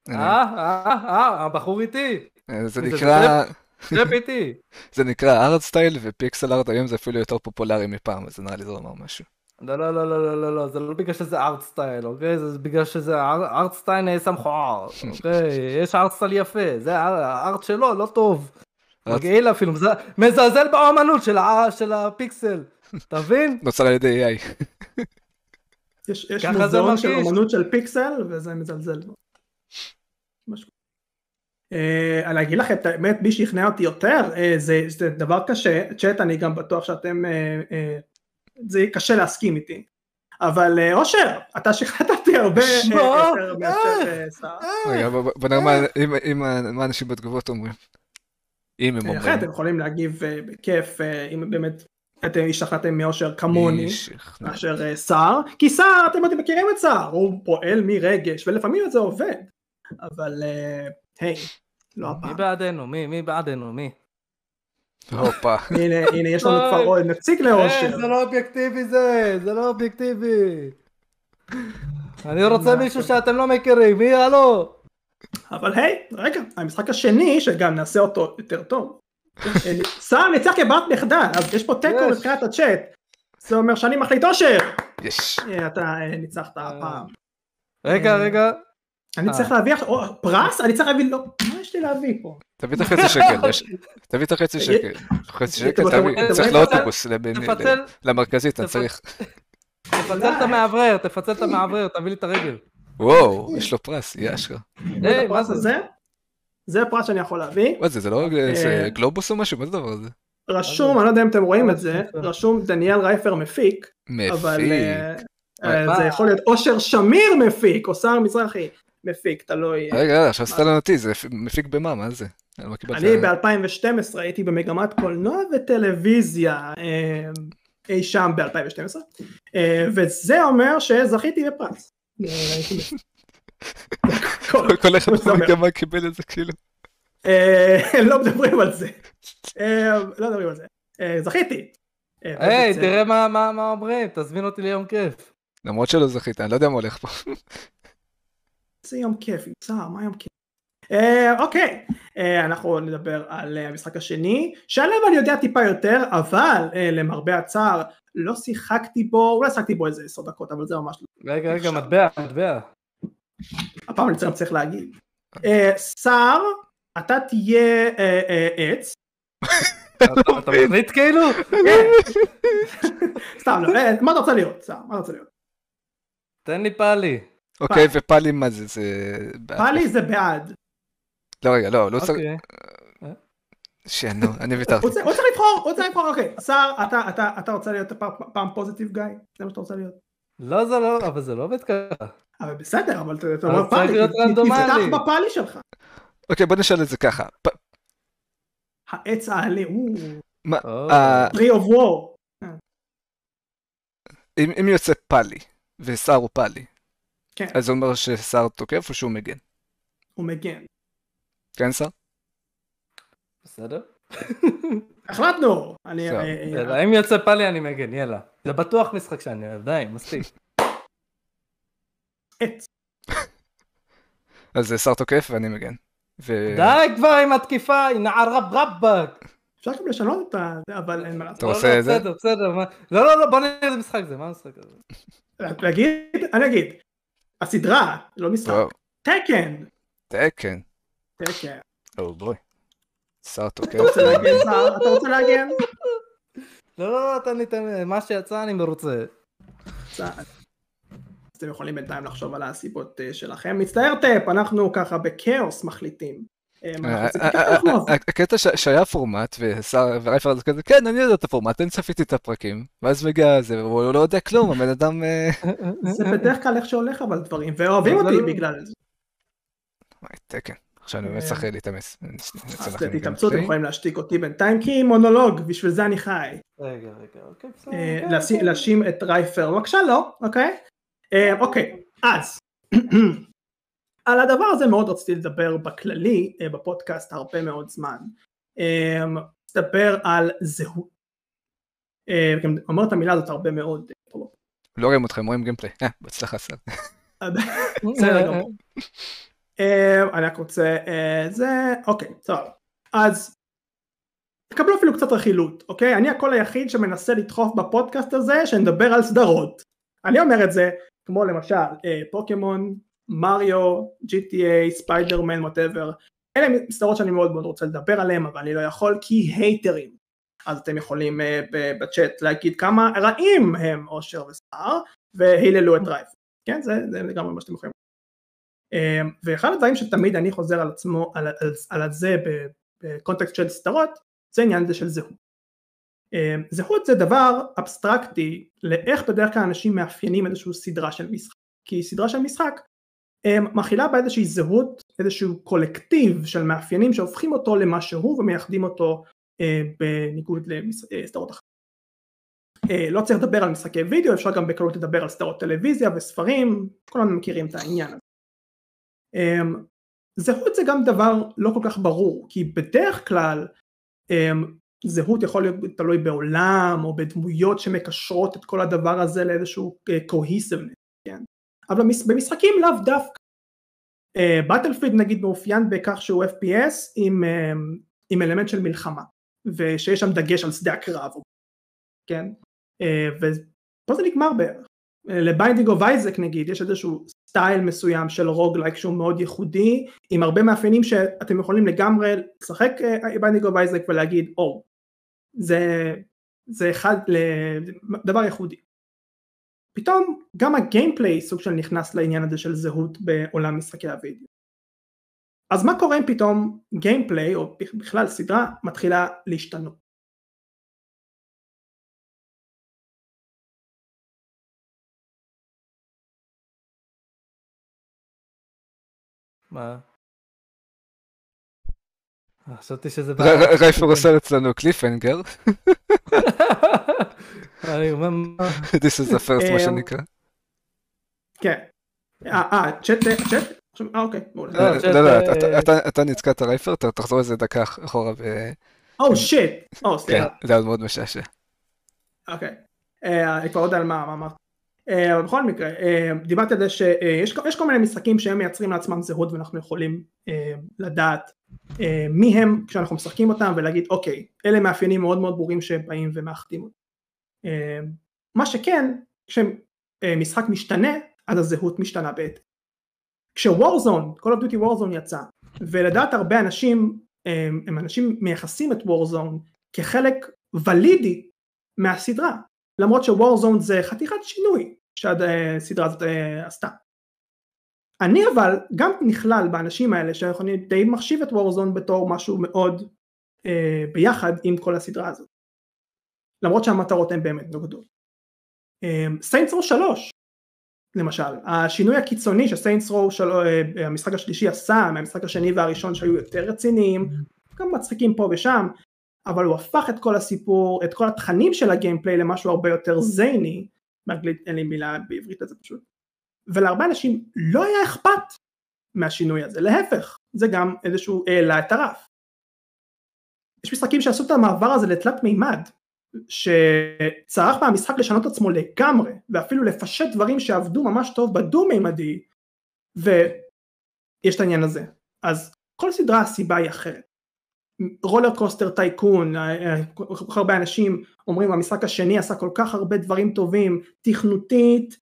אה, אה, אה, הבחור איתי. זה נקרא... זה איתי. זה נקרא ארט סטייל ופיקסל ארט, היום זה אפילו יותר פופולרי מפעם, אז נראה לי זה אומר משהו. לא, לא, לא, לא, לא, לא, זה לא בגלל שזה ארט סטייל, אוקיי? זה בגלל שזה ארט סטייל נעשה מכוער, אוקיי? יש ארט סטייל יפה, זה הארט שלו, לא טוב. מגעיל אפילו, מזלזל באמנות של הפיקסל, תבין? נוצר על ידי איי איי. יש יש מוזיאון של אמנות של פיקסל וזה מזלזל משהו. אה, אני אגיד לכם את האמת, מי שכנע אותי יותר, זה זה דבר קשה, צ'אט, אני גם בטוח שאתם, זה קשה להסכים איתי, אבל אושר, אתה שכנעת אותי הרבה יותר מאשר סער. רגע, בוא נראה מה אנשים בתגובות אומרים. אם הם אומרים. אתם יכולים להגיב בכיף, אם באמת... אתם השתכנעתם מאושר כמוני, מאשר סער, כי סער, אתם יודעים, מכירים את סער, הוא פועל מרגש, ולפעמים את זה עובד, אבל, היי, לא הפעם. מי בעדנו, מי, מי בעדנו, מי? הופה. הנה, הנה, יש לנו כבר עוד נציג לאושר. זה לא אובייקטיבי זה, זה לא אובייקטיבי. אני רוצה מישהו שאתם לא מכירים, מי הלו? אבל היי, רגע, המשחק השני, שגם נעשה אותו יותר טוב, סער ניצח כברת מחדל, אז יש פה תיקו מבחינת הצ'אט, זה אומר שאני מחליט אושר, אתה ניצחת הפעם. רגע רגע, אני צריך להביא פרס? אני צריך להביא, לא, מה יש לי להביא פה? תביא את החצי שקל, תביא את החצי שקל, חצי שקל, צריך לאוטובוס, למרכזית, אתה צריך. תפצל את המעברר, תפצל את המעברר, תביא לי את הרגל. וואו, יש לו פרס, יאשר. היי, מה זה? זה הפרט שאני יכול להביא. מה זה, זה לא גלובוס או משהו? מה זה דבר הזה? רשום, אני לא יודע אם אתם רואים את זה, רשום דניאל רייפר מפיק. מפיק. אבל זה יכול להיות אושר שמיר מפיק, או שר מזרחי מפיק, תלוי. רגע, עכשיו סתם אותי, זה מפיק במה, מה זה? אני ב-אלפיים ושתים עשרה הייתי במגמת קולנוע וטלוויזיה, אי שם ב-אלפיים ושתים עשרה, וזה אומר שזכיתי בפרס. הייתי מפיק. כל אחד במגמה קיבל את זה כאילו. לא מדברים על זה. לא מדברים על זה. זכיתי. היי, תראה מה אומרים, תזמין אותי ליום כיף. למרות שלא זכית, אני לא יודע מה הולך פה. זה יום כיף, יצא, מה יום כיף? אוקיי, אנחנו נדבר על המשחק השני, שעליו אני יודע טיפה יותר, אבל למרבה הצער, לא שיחקתי בו, אולי שיחקתי בו איזה עשר דקות, אבל זה ממש לא. רגע, רגע, מטבע, מטבע. הפעם אני צריך להגיד, שר, אתה תהיה עץ, אתה מפריט כאילו? סתם לא, מה אתה רוצה להיות, שר, מה אתה רוצה להיות? תן לי פאלי. אוקיי, ופאלי מה זה? פאלי זה בעד. לא רגע, לא, לא צריך, שינו, אני ויתרתי. הוא צריך לבחור, הוא צריך לבחור, אוקיי, שר, אתה רוצה להיות פעם פוזיטיב גיא, זה מה שאתה רוצה להיות? לא, זה לא, אבל זה לא עובד ככה. אבל בסדר, אבל אתה אומר פאלי, תפתח בפאלי שלך. אוקיי, בוא נשאל את זה ככה. העץ העלי, הוא... Tree of War. אם יוצא פאלי, ושר הוא פאלי, אז זה אומר ששר תוקף או שהוא מגן? הוא מגן. כן, שר? בסדר. החלטנו! אם יוצא פאלי אני מגן, יאללה. זה בטוח משחק שאני אוהב, די, מספיק. עץ. אז שר תוקף ואני מגן. די כבר עם התקיפה, היא נערה ברבק. אפשר גם לשנות אותה, אבל אין מה לעשות. אתה עושה את זה? בסדר, בסדר. לא, לא, לא, בוא נראה איזה משחק זה, מה המשחק הזה? להגיד? אני אגיד. הסדרה, לא משחק. תקן. תקן. תקן. או בוי. שר תוקף. אתה רוצה להגן, שר? אתה רוצה להגן? לא, לא, אתה ניתן, מה שיצא אני מרוצה. צעד. אתם יכולים בינתיים לחשוב על הסיבות שלכם. מצטער טאפ, אנחנו ככה בקאוס מחליטים הקטע שהיה פורמט, ורייפר הזה כזה, כן, אני יודע את הפורמט, אני צפיתי את הפרקים, ואז מגיע זה, והוא לא יודע כלום, הבן אדם... זה בדרך כלל איך שהולך אבל דברים, ואוהבים אותי בגלל זה. תקן, עכשיו אני באמת צריך להתאמץ. אז תתאמצו, אתם יכולים להשתיק אותי בינתיים, כי מונולוג, בשביל זה אני חי. רגע, רגע, אוקיי. להשים את רייפר, בבקשה לא, אוקיי? אוקיי, אז... על הדבר הזה מאוד רציתי לדבר בכללי, בפודקאסט הרבה מאוד זמן. לדבר על זהות. אומר את המילה הזאת הרבה מאוד. לא רואים אתכם, רואים גיימפליי. בהצלחה סל. בסדר גמור. אני רק רוצה זה, אוקיי, טוב. אז תקבלו אפילו קצת רכילות, אוקיי? אני הקול היחיד שמנסה לדחוף בפודקאסט הזה, שנדבר על סדרות. אני אומר את זה, כמו למשל פוקימון, מריו, ג'י טי איי, ספיידרמן, whatever. אלה סדרות שאני מאוד מאוד רוצה לדבר עליהן, אבל אני לא יכול כי הייטרים. אז אתם יכולים בצ'אט להגיד כמה רעים הם אושר וסער, והיללו את רייב. כן, זה לגמרי מה שאתם יכולים. ואחד הדברים שתמיד אני חוזר על עצמו, על זה בקונטקסט של סדרות, זה עניין זה של זהות. זהות זה דבר אבסטרקטי, לאיך בדרך כלל אנשים מאפיינים איזושהי סדרה של משחק. כי סדרה של משחק, מכילה באיזושהי זהות, איזשהו קולקטיב של מאפיינים שהופכים אותו למה שהוא ומייחדים אותו אה, בניגוד לסדרות אחרות. אה, לא צריך לדבר על משחקי וידאו, אפשר גם בקלות לדבר על סדרות טלוויזיה וספרים, כולנו מכירים את העניין הזה. אה, זהות זה גם דבר לא כל כך ברור, כי בדרך כלל אה, זהות יכול להיות תלוי בעולם או בדמויות שמקשרות את כל הדבר הזה לאיזשהו אה, cohesiveness, כן? אבל במשחקים לאו דווקא. באטלפילד נגיד מאופיין בכך שהוא אף פי אס עם, עם אלמנט של מלחמה, ושיש שם דגש על שדה הקרב, כן? ופה זה נגמר בערך. לביינדינג אוף אייזק נגיד, יש איזשהו סטייל מסוים של רוגלייק שהוא מאוד ייחודי, עם הרבה מאפיינים שאתם יכולים לגמרי לשחק ביינדינג אוף אייזק ולהגיד, או, זה, זה אחד, דבר ייחודי. פתאום גם הגיימפליי סוג של נכנס לעניין הזה של זהות בעולם משחקי הוידאו. אז מה קורה אם פתאום גיימפליי או בכלל סדרה מתחילה להשתנות? מה? חשבתי שזה... רייפר עושה אצלנו קליפהנגר. This is the first מה שנקרא. כן. אה, צ'אט, צ'אט? אה, אוקיי. לא, לא, אתה נצקע את הרייפר, תחזור איזה דקה אחורה ו... או, שיט! או, סליחה. זה היה מאוד משעשע. אוקיי. אני כבר יודע על מה אמרת. אבל בכל מקרה, דיברתי על זה שיש כל מיני משחקים שהם מייצרים לעצמם זהות ואנחנו יכולים לדעת מי הם כשאנחנו משחקים אותם ולהגיד, אוקיי, אלה מאפיינים מאוד מאוד ברורים שבאים ומאחדים אותם. מה שכן, כשמשחק משתנה, אז הזהות משתנה בהתאם. כש-Warzone, Call of Duty Warzone יצא, ולדעת הרבה אנשים, הם אנשים מייחסים את Warzone כחלק ולידי מהסדרה, למרות ש-Warzone זה חתיכת שינוי שהסדרה הזאת עשתה. אני אבל גם נכלל באנשים האלה שאני די מחשיב את Warzone בתור משהו מאוד ביחד עם כל הסדרה הזאת. למרות שהמטרות הן באמת נוגדות. סיינטס רו שלוש, למשל, השינוי הקיצוני שסיינטס רו, המשחק השלישי עשה, מהמשחק השני והראשון שהיו יותר רציניים, גם מצחיקים פה ושם, אבל הוא הפך את כל הסיפור, את כל התכנים של הגיימפליי למשהו הרבה יותר זייני, באנגלית אין לי מילה בעברית לזה פשוט, ולהרבה אנשים לא היה אכפת מהשינוי הזה, להפך, זה גם איזשהו העלה את הרף. יש משחקים שעשו את המעבר הזה לתלת מימד, שצריך מהמשחק לשנות עצמו לגמרי, ואפילו לפשט דברים שעבדו ממש טוב בדו-מימדי, ויש את העניין הזה. אז כל סדרה הסיבה היא אחרת. רולר קוסטר טייקון, הרבה אנשים אומרים, המשחק השני עשה כל כך הרבה דברים טובים, תכנותית,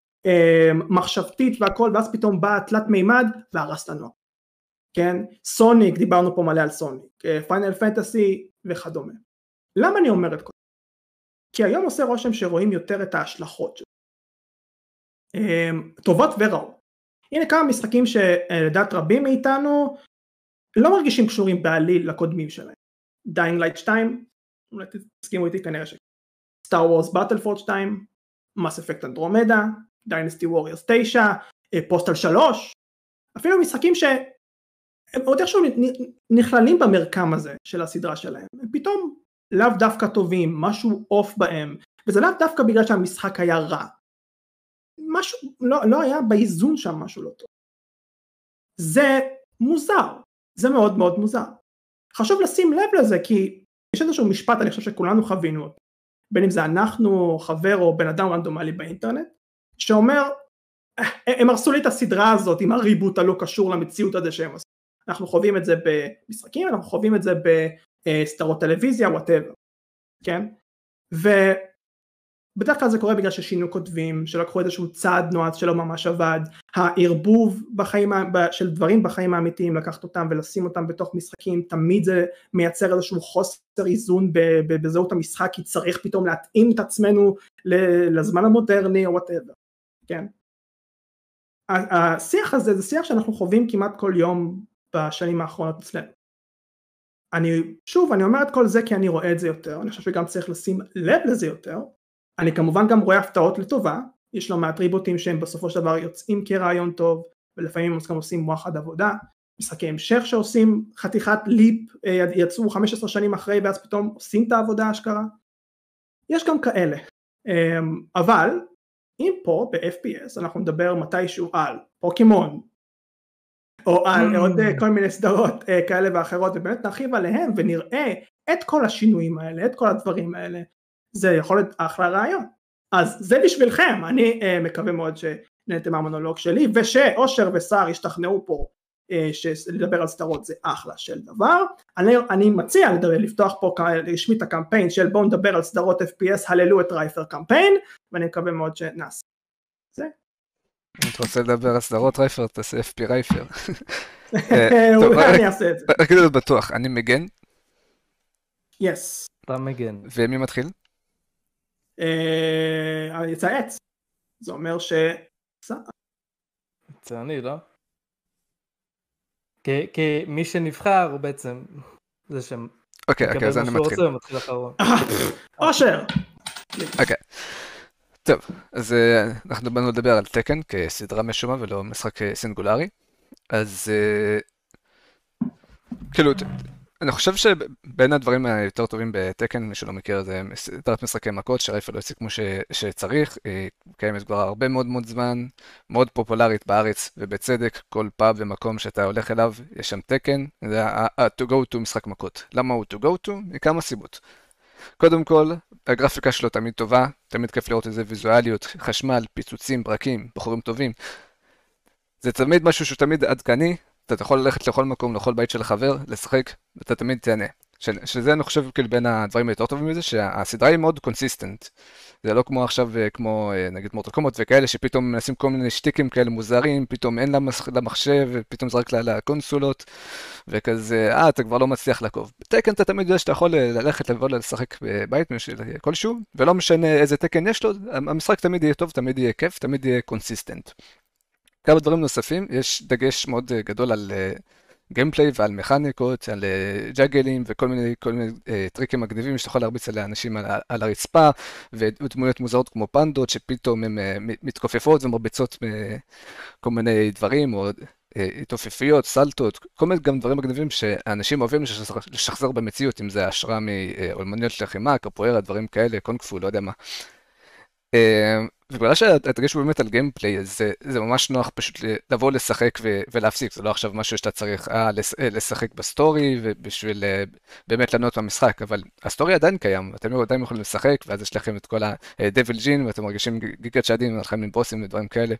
מחשבתית והכל, ואז פתאום בא תלת מימד, והרס לנו. כן? סוניק, דיברנו פה מלא על סוניק, פיינל פנטסי וכדומה. למה אני אומר את כל? כי היום עושה רושם שרואים יותר את ההשלכות שלו. טובות ורעות. הנה כמה משחקים שלדעת רבים מאיתנו, לא מרגישים קשורים בעליל לקודמים שלהם. Dying Light שתיים, אולי תסכימו איתי כנראה ש... Star Wars Battlefront שתיים, Mass Effect Andromeda, Dynasty Warriors תשע, Postal שלוש, אפילו משחקים ש... הם עוד איכשהו נכללים במרקם הזה של הסדרה שלהם. הם פתאום לאו דווקא טובים, משהו אוף בהם, וזה לאו דווקא בגלל שהמשחק היה רע. משהו, לא, לא היה באיזון שם משהו לא טוב. זה מוזר. זה מאוד מאוד מוזר. חשוב לשים לב לזה, כי יש איזשהו משפט, אני חושב שכולנו חווינו אותו, בין אם זה אנחנו, חבר או בן אדם רנדומלי באינטרנט, שאומר, הם הרסו לי את הסדרה הזאת עם הריבוט הלא קשור למציאות הזה שהם עשו. אנחנו חווים את זה במשחקים, אנחנו חווים את זה בסדרות טלוויזיה, whatever. כן? ובדרך כלל זה קורה בגלל ששינו כותבים, שלקחו איזשהו צעד נועץ שלא ממש עבד, הערבוב בחיים, של דברים בחיים האמיתיים, לקחת אותם ולשים אותם בתוך משחקים, תמיד זה מייצר איזשהו חוסר איזון בזהות המשחק, כי צריך פתאום להתאים את עצמנו לזמן המודרני, או whatever. כן? השיח הזה זה שיח שאנחנו חווים כמעט כל יום, בשנים האחרונות אצלנו. אני, שוב, אני אומר את כל זה כי אני רואה את זה יותר, אני חושב שגם צריך לשים לב לזה יותר, אני כמובן גם רואה הפתעות לטובה, יש לו מעט ריבוטים שהם בסופו של דבר יוצאים כרעיון טוב, ולפעמים הם גם עושים מוחד עבודה, משחקי המשך שעושים חתיכת ליפ, יצאו חמש עשרה שנים אחרי, ואז פתאום עושים את העבודה השכרה, יש גם כאלה, אבל, אם פה ב-אף פי אס אנחנו נדבר מתישהו על פוקימון, או על עוד כל מיני סדרות כאלה ואחרות, ובאמת נרחיב עליהם ונראה את כל השינויים האלה, את כל הדברים האלה, זה יכול להיות אחלה רעיון. אז זה בשבילכם, אני מקווה מאוד שנהנתם מהמונולוג שלי, ושאושר ושר השתכנעו פה שלדבר על סדרות זה אחלה של דבר. אני, אני מציע לפתוח פה רשמית הקמפיין של בואו נדבר על סדרות אף פי אס, הללו את רייפר קמפיין, ואני מקווה מאוד שנעשה זה. אם אתה רוצה לדבר על סדרות רייפר, תעשה אף פי רייפר. אולי אני אעשה את זה. רק לא בטוח, אני מגן? יס. אתה מגן. ומי מתחיל? יצא עץ. זה אומר ש... יצא אני, לא? כמי שנבחר הוא בעצם זה שם... אוקיי, אוקיי, אז אני מתחיל. אושר! אוקיי. טוב, אז אנחנו באנו לדבר על טקן כסדרה משומע ולא משחק סינגולרי, אז כאילו, אני חושב שבין הדברים היותר טובים בטקן, מי שלא מכיר, זה סדרת משחקי מכות שרייפל לא יוצא כמו שצריך, היא קיימת כבר הרבה מאוד מאוד זמן, מאוד פופולרית בארץ, ובצדק, כל פאב ומקום שאתה הולך אליו, יש שם טקן, זה ה-to-go-to משחק מכות. למה הוא to-go-to? מכמה סיבות. קודם כל, הגרפיקה שלו תמיד טובה, תמיד כיף לראות איזה ויזואליות, חשמל, פיצוצים, ברקים, בחורים טובים. זה תמיד משהו שהוא תמיד עדכני, אתה יכול ללכת לכל מקום, לכל בית של חבר, לשחק, ואתה תמיד תהנה. שזה אני חושב כאילו בין הדברים היותר טובים מזה, שהסדרה היא מאוד קונסיסטנט. זה לא כמו עכשיו, כמו נגיד מורטל קומבט וכאלה, שפתאום מנסים כל מיני שטיקים כאלה מוזרים, פתאום אין למחשב, פתאום זרק לה לקונסולות, וכזה, אה, אתה כבר לא מצליח לעקוב. בטקן אתה תמיד יודע שאתה יכול ללכת לבוא לשחק בבית כלשהו, ולא משנה איזה טקן יש לו, המשחק תמיד יהיה טוב, תמיד יהיה כיף, תמיד יהיה קונסיסטנט. כמה דברים נוספים, יש דגש מאוד גדול על גיימפליי ועל מכניקות, על ג'אגלים וכל מיני, כל מיני טריקים מגניבים שאתה יכול להרביץ על האנשים על, על הרצפה, ודמויות מוזרות כמו פנדות שפתאום הן מתכופפות ומרביצות כל מיני דברים, או תופפיות, סלטות, כל מיני גם דברים מגניבים שאנשים אוהבים לשחזר במציאות, אם זה השראה מאולמניות לחימה, קפוארה, דברים כאלה, קונג-פו, לא יודע מה. ובגלל שהתרגש באמת על גיימפליי, אז זה, זה ממש נוח פשוט לבוא לשחק ו, ולהפסיק, זה לא עכשיו משהו שאתה צריך אה, לשחק בסטורי ובשביל אה, באמת לענות במשחק, אבל הסטורי עדיין קיים, אתם עדיין יכולים לשחק, ואז יש לכם את כל הדבל ג'ין, ואתם מרגישים גיגת שעדים, ולכם עם בוסים ודברים כאלה,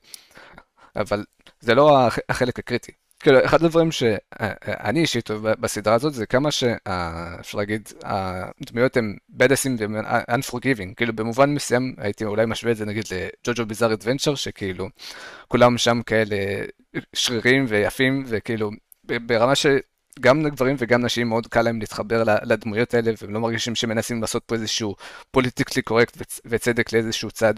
אבל זה לא החלק הקריטי. כאילו, אחד הדברים שאני אישית טוב בסדרה הזאת, זה כמה שאפשר להגיד, הדמויות הן בדסים והן unforgiving, כאילו במובן מסוים הייתי אולי משווה את זה נגיד לג'וג'ו ביזאר אדוונצ'ר, שכאילו כולם שם כאלה שרירים ויפים, וכאילו ברמה שגם גברים וגם נשים מאוד קל להם להתחבר לדמויות האלה, והם לא מרגישים שמנסים לעשות פה איזשהו פוליטיקלי קורקט וצדק לאיזשהו צד.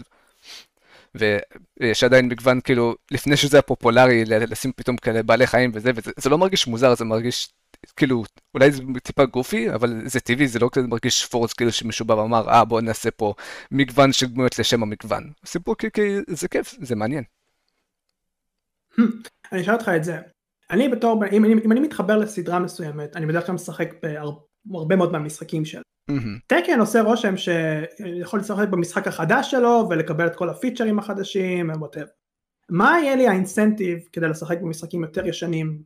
ויש עדיין מגוון, כאילו, לפני שזה היה פופולרי, לשים פתאום כאלה בעלי חיים וזה, וזה לא מרגיש מוזר, זה מרגיש כאילו, אולי זה טיפה גופי, אבל זה טבעי, זה לא כזה מרגיש פורס כאילו שמשובב אמר, אה, בוא נעשה פה מגוון של דמויות לשם המגוון. סיפור כי, כי זה כיף, זה מעניין. אני אשאל אותך את זה. אני בתור, אם, אם, אם אני מתחבר לסדרה מסוימת, אני בדרך כלל משחק בהרבה מאוד מהמשחקים שלה. טקן עושה רושם שיכול לשחק במשחק החדש שלו, ולקבל את כל הפיצ'רים החדשים, ומוטב. מה יהיה לי האינסנטיב כדי לשחק במשחקים יותר ישנים,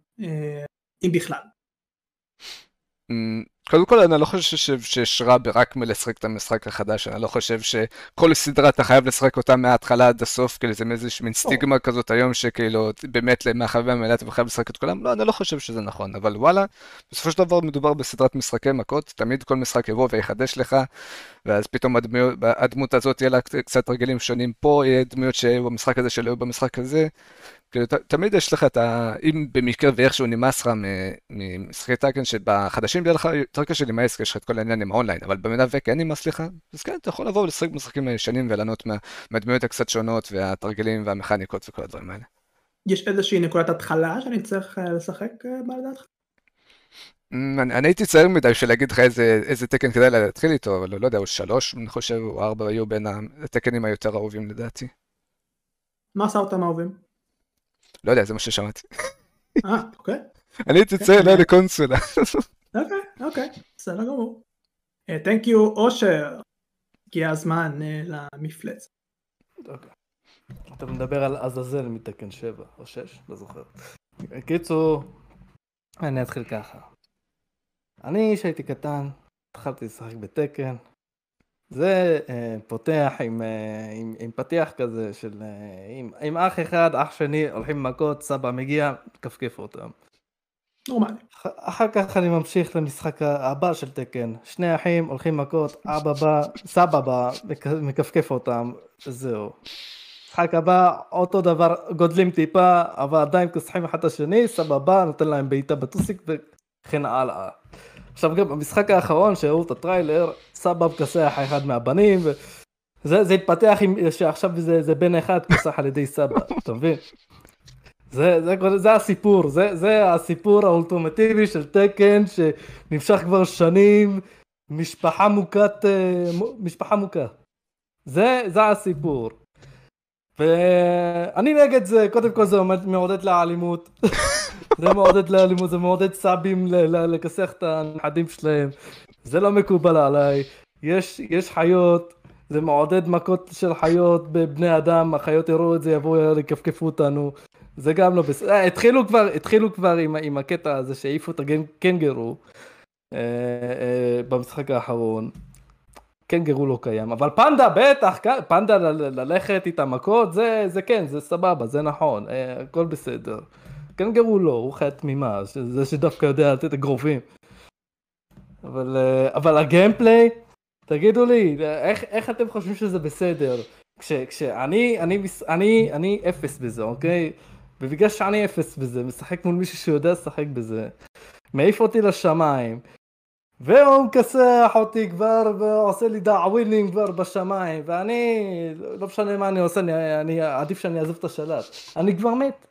אם בכלל? קודם כל, אני לא חושב שיש רע ברק מלשחק את המשחק החדש, אני לא חושב שכל סדרה אתה חייב לשחק אותה מההתחלה עד הסוף, כאילו זה איזושהי מין סטיגמה כזאת היום, שכאילו באמת מהחוויה המלאת וחייב לשחק את כולם, לא, אני לא חושב שזה נכון, אבל וואלה, בסופו של דבר מדובר בסדרת משחקי מכות, תמיד כל משחק יבוא ויחדש לך, ואז פתאום הדמות הזאת יהיה לה קצת רגלים שונים פה, יהיה דמויות שהיו במשחק הזה שלא היו במשחק הזה, כאילו, תמיד יש לך את ה... אם במקרה ואיכשהו נמאס לך ממשחקי טאקן שבחדשים יהיה לך יותר קשה למאס, כי יש לך את כל העניין עם האונליין, אבל במידה וכן נמאס לך, אז כן, אתה יכול לבוא ולשחק במשחקים הישנים ולענות מהדמויות הקצת שונות והתרגלים והמכניקות וכל הדברים האלה. יש איזושהי נקודת התחלה שאני צריך לשחק בעל דעתך? אני הייתי צעיר מדי שלהגיד לך איזה תקן כדאי להתחיל איתו, אבל לא יודע, הוא שלוש, אני חושב, או ארבע היו בין התקנים היותר אהובים לדעתי. מה עשה אותם אהובים? לא יודע, זה מה ששמעתי. אה, אוקיי. אני תצא אליי לקונסולה. אוקיי, אוקיי, בסדר גמור. Thank you, אושר. הגיע הזמן למפלץ. אתה מדבר על עזאזל מתקן שבע או שש, לא זוכר. קיצור, אני אתחיל ככה. אני, שהייתי קטן, התחלתי לשחק בתקן. זה פותח עם, עם, עם פתיח כזה של עם, עם אח אחד, אח שני, הולכים מכות, סבא מגיע, קפקף אותם. נורמלי. אחר כך אני ממשיך למשחק הבא של תקן. שני אחים, הולכים מכות, אבא בא, סבא בא, מקפקף אותם, זהו. משחק הבא, אותו דבר, גודלים טיפה, אבל עדיין כוסחים אחד השני, סבא בא, נותן להם בעיטה בטוסיק וכן הלאה. עכשיו גם במשחק האחרון שהראו את הטריילר, סבא כסח אחד מהבנים, וזה התפתח עם, שעכשיו זה, זה בן אחד כסח על ידי סבא, אתה מבין? זה, זה, זה הסיפור, זה, זה הסיפור האולטימטיבי של תקן שנמשך כבר שנים, משפחה מוכת, משפחה מוכה. זה, זה הסיפור. ואני נגד זה, קודם כל זה מעודד לאלימות. זה מעודד לאלימות, זה מעודד סאבים לכסח את הנכדים שלהם. זה לא מקובל עליי. יש, יש חיות, זה מעודד מכות של חיות בבני אדם, החיות יראו את זה, יבואו לקפקפו אותנו. זה גם לא בסדר. התחילו כבר, התחילו כבר עם, עם הקטע הזה שהעיפו את הקנגרו אה, אה, במשחק האחרון. קנגרו לא קיים, אבל פנדה בטח, פנדה ללכת איתה מכות, זה, זה כן, זה סבבה, זה נכון, הכל בסדר. קנגרו לא, הוא חי תמימה, זה שדווקא יודע לתת אגרופים. אבל, אבל הגיימפליי, תגידו לי, איך, איך אתם חושבים שזה בסדר? כש, כשאני, אני, אני, אני אפס בזה, אוקיי? ובגלל שאני אפס בזה, משחק מול מישהו שיודע לשחק בזה. מעיף אותי לשמיים. והוא מכסח אותי כבר, ועושה לי דעווילים כבר בשמיים, ואני, לא משנה מה אני עושה, אני, אני עדיף שאני אעזוב את השלט. אני כבר מת.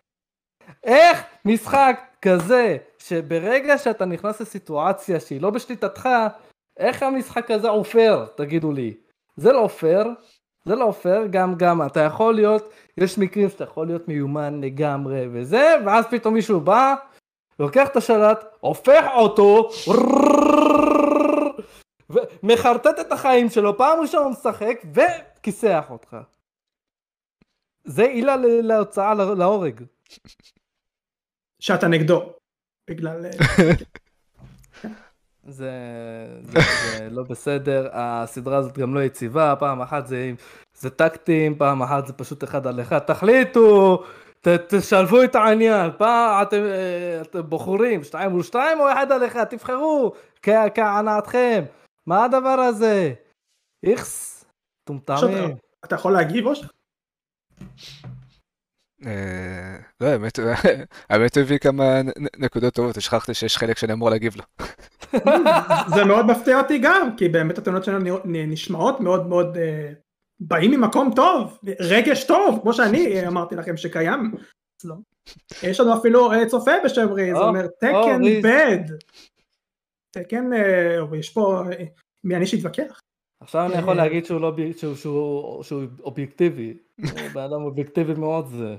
איך משחק כזה, שברגע שאתה נכנס לסיטואציה שהיא לא בשליטתך, איך המשחק הזה עופר, תגידו לי. זה לא עופר, זה לא עופר, גם גם, אתה יכול להיות, יש מקרים שאתה יכול להיות מיומן לגמרי וזה, ואז פתאום מישהו בא, לוקח את השלט, הופך אותו, ומחרטט את החיים שלו, פעם ראשונה הוא משחק, וכיסח אותך. זה עילה להוצאה להורג. שאתה נגדו. בגלל... זה לא בסדר, הסדרה הזאת גם לא יציבה, פעם אחת זה טקטים, פעם אחת זה פשוט אחד על אחד, תחליטו! תשלבו את העניין, פעם אתם, אתם בוחרים, שתיים או שתיים או אחד על אחד, תבחרו, כענתכם, מה הדבר הזה? איכס, טומטמים. אתה יכול להגיב או ש... לא, האמת, האמת הביא כמה נקודות טובות, שכחתי שיש חלק שאני אמור להגיב לו. זה מאוד מפתיע אותי גם, כי באמת התמונות שלנו נשמעות מאוד מאוד... באים ממקום טוב, רגש טוב, כמו שאני אמרתי לכם שקיים, לא. יש לנו אפילו צופה בשם ריז, זאת אומרת, תקן בד. תקן, יש פה, מי אני שהתווכח. עכשיו אני יכול להגיד שהוא אובייקטיבי, באדם אובייקטיבי מאוד זה.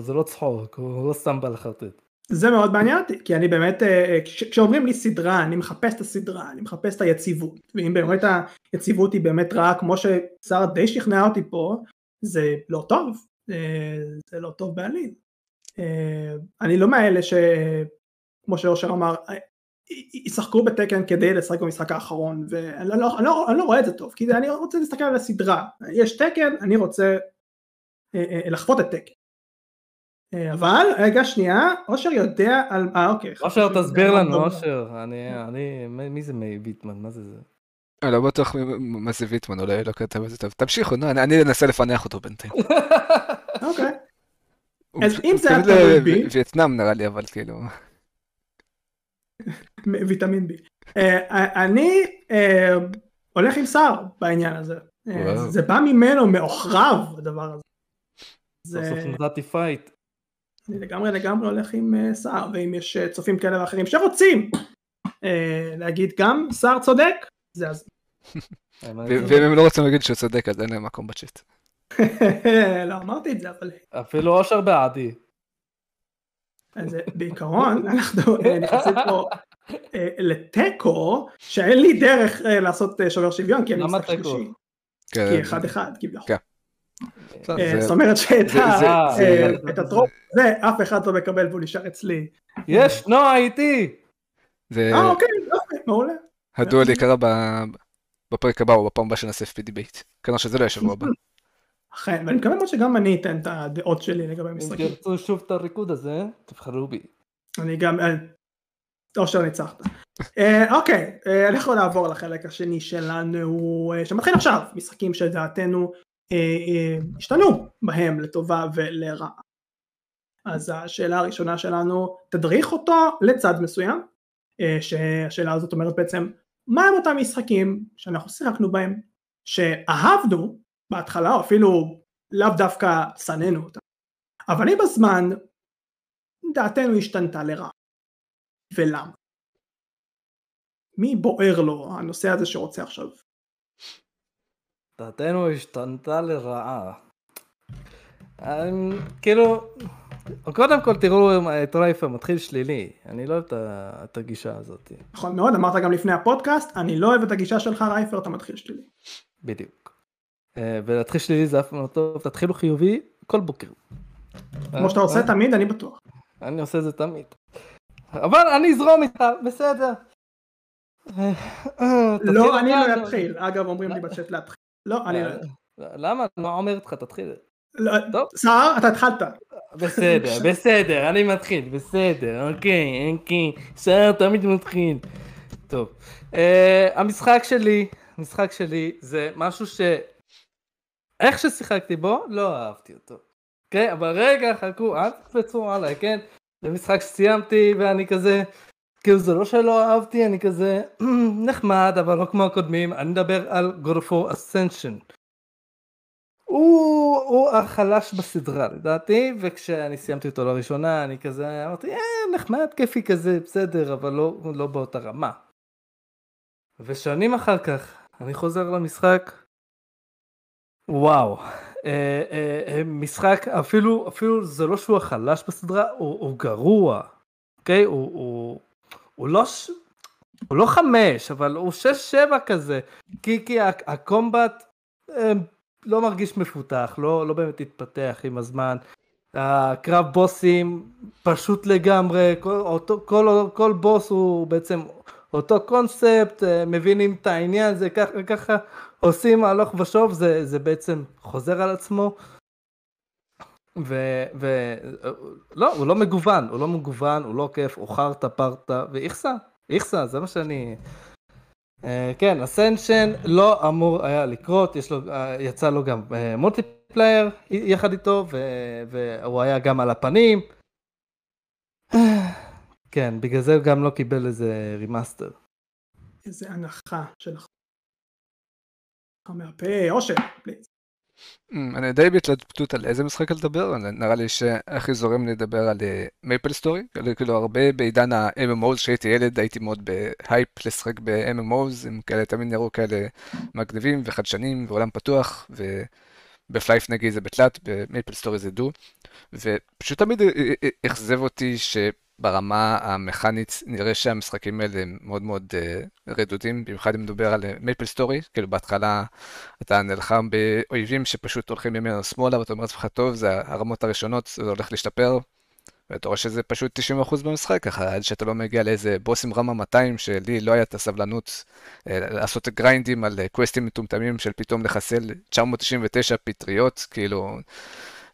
זה לא צחוק, הוא לא סתם בא לחרטט. זה מאוד מעניין אותי, כי אני באמת, כשאומרים לי סדרה, אני מחפש את הסדרה, אני מחפש את היציבות, ואם באמת היציבות היא באמת רעה, כמו ששר די שכנע אותי פה, זה לא טוב, זה לא טוב בעליל. אני לא מאלה ש, כמו שאושר אמר, ישחקו בתקן כדי לשחק במשחק האחרון, ואני לא, אני לא, אני לא רואה את זה טוב, כי אני רוצה להסתכל על הסדרה, יש תקן, אני רוצה לחוות את תקן. אבל, רגע שנייה, אושר יודע על, אה אוקיי. אושר תסביר לנו, אושר, אני, אני, מי זה מי ביטמן, מה זה זה? אני לא בטוח מה זה ויטמן, אולי לא כתב איזה טוב. תמשיכו, אני אנסה לפנח אותו בינתיים. אוקיי. אז אם זה היה תלוי בי... וייטנאם נראה לי, אבל כאילו... ויטמין בי. אני הולך עם שר בעניין הזה. זה בא ממנו, מאוחריו, הדבר הזה. סוף סוף נדעתי פייט. אני לגמרי לגמרי הולך עם שר, ואם יש צופים כאלה ואחרים שרוצים להגיד גם שר צודק, זה אז. ואם הם לא רוצים להגיד שהוא צודק, אז אין להם מקום בצ'אט. לא אמרתי את זה, אבל... אפילו אושר בעדי. אז בעיקרון, אנחנו נכנסים פה לתיקו, שאין לי דרך לעשות שובר שוויון, כי אני משחק שלישי. כי אחד אחד, כביכול. כן. זאת אומרת שאת הטרופ הזה אף אחד לא מקבל והוא נשאר אצלי. יש נועה איתי. אה אוקיי, מעולה. הדואל יקרה בפרק הבא או בפעם הבא שנעשה אף פי דיבייט. כנראה שזה לא ישבוע הבא. אכן, ואני מקווה מאוד שגם אני אתן את הדעות שלי לגבי המשחקים. אם תרצו שוב את הריקוד הזה, תבחרו בי. אני גם, או שלא ניצחת. אוקיי, אני יכול לעבור לחלק השני שלנו, שמתחיל עכשיו, משחקים שדעתנו השתנו בהם לטובה ולרעה. אז השאלה הראשונה שלנו, תדריך אותו לצד מסוים, שהשאלה הזאת אומרת בעצם, מה הם אותם משחקים שאנחנו שיחקנו בהם, שאהבנו בהתחלה, או אפילו לאו דווקא סננו אותם, אבל אם בזמן דעתנו השתנתה לרעה, ולמה? מי בוער לו הנושא הזה שרוצה עכשיו? דעתנו השתנתה לרעה. כאילו, קודם כל תראו את רייפה מתחיל שלילי, אני לא אוהב את הגישה הזאת. נכון מאוד, אמרת גם לפני הפודקאסט, אני לא אוהב את הגישה שלך רייפה, אתה מתחיל שלילי. בדיוק. ולהתחיל שלילי זה אף פעם לא טוב, תתחילו חיובי כל בוקר. כמו שאתה עושה תמיד, אני בטוח. אני עושה את זה תמיד. אבל אני אזרום איתך, בסדר. לא, אני לא אתחיל, אגב אומרים לי בצ'אט להתחיל. לא, אני לא יודעת. למה? אני לא אומרת לך, תתחיל. שר, אתה התחלת. בסדר, בסדר, אני מתחיל, בסדר, אוקיי, אוקיי, שר, תמיד מתחיל. טוב, המשחק שלי, המשחק שלי זה משהו ש... איך ששיחקתי בו, לא אהבתי אותו. אוקיי, אבל רגע, חכו, אל תקפצו עליי, כן? זה משחק שסיימתי ואני כזה... כאילו זה לא שלא אהבתי, אני כזה נחמד, אבל לא כמו הקודמים, אני מדבר על God of War Ascension. הוא החלש בסדרה, לדעתי, וכשאני סיימתי אותו לראשונה, אני כזה אמרתי, נחמד, כיפי כזה, בסדר, אבל לא באותה רמה. ושנים אחר כך, אני חוזר למשחק, וואו, משחק, אפילו זה לא שהוא החלש בסדרה, הוא גרוע, אוקיי? הוא... הוא לא, ש... הוא לא חמש, אבל הוא שש שבע כזה, כי, כי הקומבט אה, לא מרגיש מפותח, לא, לא באמת התפתח עם הזמן, הקרב בוסים פשוט לגמרי, כל, אותו, כל, כל בוס הוא בעצם אותו קונספט, אה, מבינים את העניין, זה ככה, ככה עושים הלוך ושוב, זה, זה בעצם חוזר על עצמו, ו... ו... לא, הוא לא מגוון, הוא לא מגוון, הוא לא כיף, הוא חרטה, פרטה, ואיכסה, איכסה, זה מה שאני... אה, כן, אסנשן לא אמור היה לקרות, יש לו, יצא לו גם אה, מולטיפלייר יחד איתו, ו... והוא היה גם על הפנים. כן, בגלל זה הוא גם לא קיבל איזה רימאסטר. איזה הנחה שלך. מהפה, אושר, פליז. אמ, אני די בהתלבטות על איזה משחק לדבר, אבל נראה לי שהכי זורם לדבר על מייפל סטורי, כאילו הרבה בעידן ה-אם אם או כשהייתי ילד הייתי מאוד בהייפ לשחק ב-אם אם או, הם כאלה תמיד נראו כאלה מגניבים וחדשנים ועולם פתוח, ובפלייף נגיד זה בתלת, במייפל סטורי זה דו, ופשוט תמיד אכזב אותי שברמה המכנית נראה שהמשחקים האלה הם מאוד מאוד אה, רדודים, במיוחד אם מדובר על מייפל סטורי, כאילו בהתחלה אתה נלחם באויבים שפשוט הולכים ימינה או שמאלה, ואתה אומר לעצמך טוב, זה הרמות הראשונות, זה הולך להשתפר, ואתה רואה שזה פשוט תשעים אחוז במשחק, ככה עד שאתה לא מגיע לאיזה בוס עם רמה מאתיים, שלי לא הייתה סבלנות אה, לעשות גריינדים על קווסטים מטומטמים של פתאום לחסל תשע מאות תשעים ותשע פטריות, כאילו...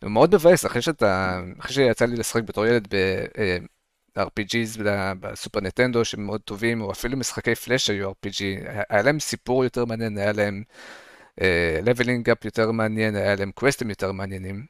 הוא מאוד מבאס, אחרי שאתה, אחרי שיצא לי לשחק בתור ילד ב-אר פי ג'יז בסופר נטנדו שהם מאוד טובים, או אפילו משחקי פלאש היו אר פי ג'י, היה להם סיפור יותר מעניין, היה להם leveling up יותר מעניין, היה להם קווסטים יותר מעניינים,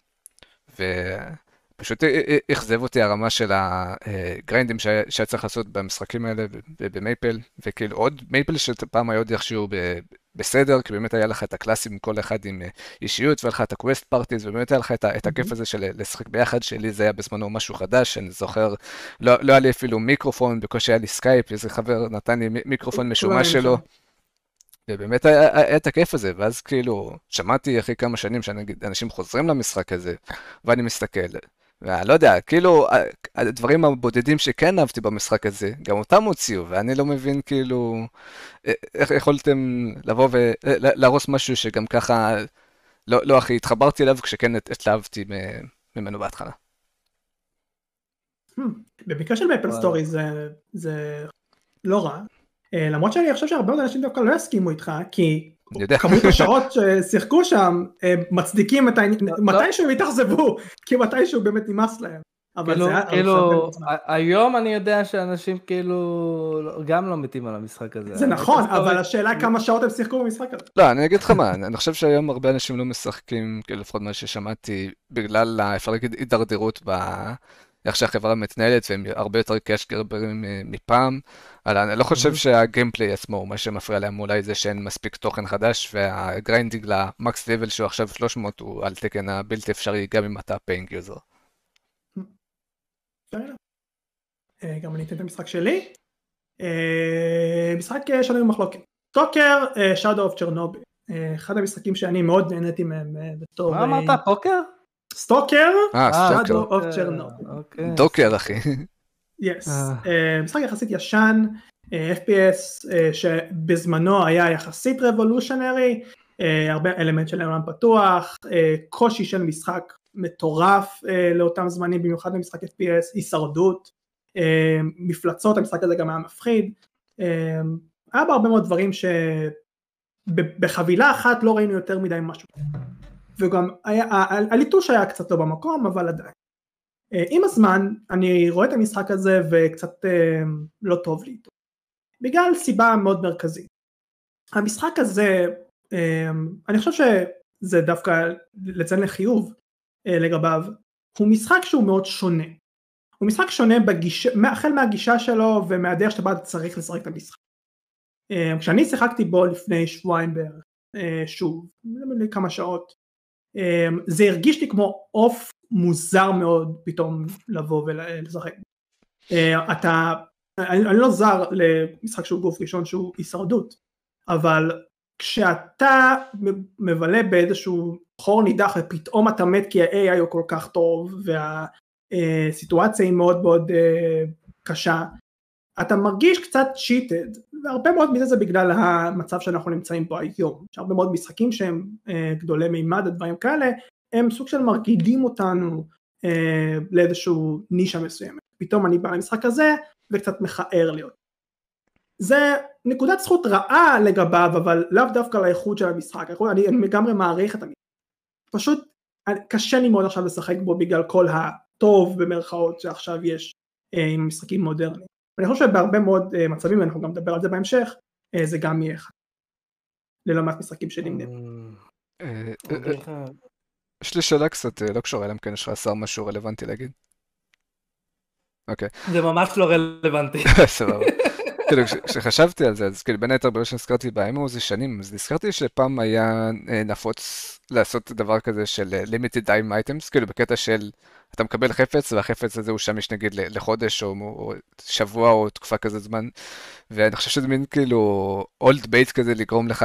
ופשוט אכזב אותי הרמה של הגריינדים שהיה צריך לעשות במשחקים האלה במייפל, וכאילו עוד מייפל שפעם היה עוד יחשו ב... בסדר, כי באמת היה לך את הקלאסים, כל אחד עם אישיות, והיה לך את הקווסט פארטיז, ובאמת היה לך את, את הכיף הזה של לשחק ביחד, שלי זה היה בזמנו משהו חדש, אני זוכר, לא, לא היה לי אפילו מיקרופון, בקושי היה לי סקייפ, איזה חבר נתן לי מיקרופון משומע שלו, ובאמת היה, היה את הכיף הזה, ואז כאילו, שמעתי אחרי כמה שנים שאנשים חוזרים למשחק הזה, ואני מסתכל, ואני לא יודע, כאילו, הדברים הבודדים שכן אהבתי במשחק הזה, גם אותם הוציאו, ואני לא מבין כאילו, איך יכולתם לבוא ולהרוס משהו שגם ככה, לא, לא הכי התחברתי אליו, כשכן התלהבתי ממנו בהתחלה. במקרה של מייפל סטורי זה, זה לא רע, למרות שאני חושב שהרבה מאוד אנשים דווקא לא יסכימו איתך, כי... כמות השעות ששיחקו שם מצדיקים את העניין, מתישהו התאכזבו, כי מתישהו באמת נמאס להם. כאילו, היום אני יודע שאנשים כאילו גם לא מתים על המשחק הזה. זה נכון, אבל השאלה כמה שעות הם שיחקו במשחק הזה. לא, אני אגיד לך מה, אני חושב שהיום הרבה אנשים לא משחקים, לפחות מה ששמעתי, בגלל ההידרדרות ב... איך שהחברה מתנהלת, והם הרבה יותר קאש גרברים מפעם, אבל אני לא חושב שהגיימפליי עצמו, מה שמפריע להם אולי זה שאין מספיק תוכן חדש, והגריינדינג למקס לבל שהוא עכשיו שלוש מאות, הוא על תקן הבלתי אפשרי, גם אם אתה פיינג יוזר. גם אני אתן את המשחק שלי. משחק שנוי במחלוקת. סטוקר, Shadow of Chernobyl. אחד המשחקים שאני מאוד נהניתי מהם בתור... מה אמרת, פוקר? סטוקר, Shadow of Chernobyl. דוקר, אחי. יס. משחק יחסית ישן, אף פי אס, שבזמנו היה יחסית רבולושנרי, הרבה אלמנט של עולם פתוח, קושי של משחק מטורף לאותם זמנים, במיוחד במשחק אף פי אס, הישרדות, מפלצות, המשחק הזה גם היה מפחיד. היה בה הרבה מאוד דברים שבחבילה אחת לא ראינו יותר מדי משהו. וגם הליטוש היה קצת לא במקום, אבל עדיין. עם הזמן, אני רואה את המשחק הזה וקצת לא טוב לי איתו. בגלל סיבה מאוד מרכזית. המשחק הזה, אני חושב שזה דווקא לציין לחיוב לגביו, הוא משחק שהוא מאוד שונה. הוא משחק שונה החל מהגישה שלו ומהדרך שבה צריך לשחק את המשחק. כשאני שיחקתי בו לפני שבועיים בערך, שוב, כמה שעות, זה הרגיש לי כמו אוף מוזר מאוד פתאום לבוא ולשחק. אתה, אני, אני לא זר למשחק שהוא גוף ראשון שהוא הישרדות, אבל כשאתה מבלה באיזשהו חור נידח ופתאום אתה מת כי ה-איי איי הוא כל כך טוב והסיטואציה היא מאוד מאוד קשה, אתה מרגיש קצת צ'יטד, והרבה מאוד מזה זה בגלל המצב שאנחנו נמצאים בו היום, שהרבה מאוד משחקים שהם אה, גדולי מימד, הדברים כאלה, הם סוג של מרגידים אותנו אה, לאיזשהו נישה מסוימת. פתאום אני בא למשחק הזה, וקצת מכער להיות. זה נקודת זכות רעה לגביו, אבל לאו דווקא לאיכות של המשחק, אני מגמרי מעריך את המשחק. פשוט קשה לי מאוד עכשיו לשחק בו, בגלל כל הטוב במרכאות שעכשיו יש אה, עם משחקים מודרניים. אני חושב שבהרבה מאוד מצבים, ואנחנו גם נדבר על זה בהמשך, זה גם יהיה אחד. ללמת משחקים שנמנים. יש לי שאלה קצת לא קשורה אליהם, כן, יש לך עשר משהו רלוונטי להגיד? אוקיי. זה ממש לא רלוונטי. סבבה. כאילו, כשחשבתי על זה, אז בין היתר, בגלל שנזכרתי בהם, זה שנים, אז נזכרתי שפעם היה נפוץ לעשות דבר כזה של limited time items, כאילו בקטע של אתה מקבל חפץ, והחפץ הזה הוא שם יש נגיד לחודש או, או שבוע או תקופה כזה זמן, ואני חושב שזה מין כאילו old bait כזה לגרום לך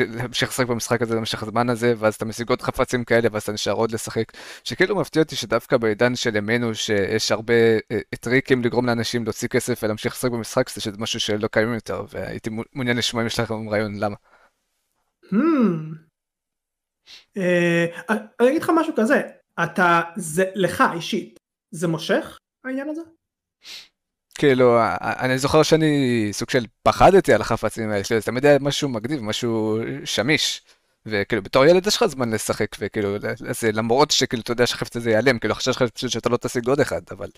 להמשיך לשחק במשחק הזה למשך הזמן הזה, ואז אתה משיג עוד חפצים כאלה ואז אתה נשאר עוד לשחק, שכאילו מפתיע אותי שדווקא בעידן של ימינו שיש הרבה טריקים לגרום לאנשים להוציא כסף ולהמשיך לשחק במשחק, זה משהו שלא קיים יותר, והייתי מעוניין לשמוע אם יש לכם רעיון למה. אני אגיד לך משהו כזה, אתה, זה, לך אישית, זה מושך העניין הזה? כאילו, אני זוכר שאני סוג של פחדתי על החפצים האלה, זה תמיד היה משהו מגניב, משהו שמיש, וכאילו בתור ילד יש לך זמן לשחק, וכאילו, למרות שכאילו אתה יודע שהחפץ הזה ייעלם, כאילו חשש לך פשוט שאתה לא תשיג עוד אחד, אבל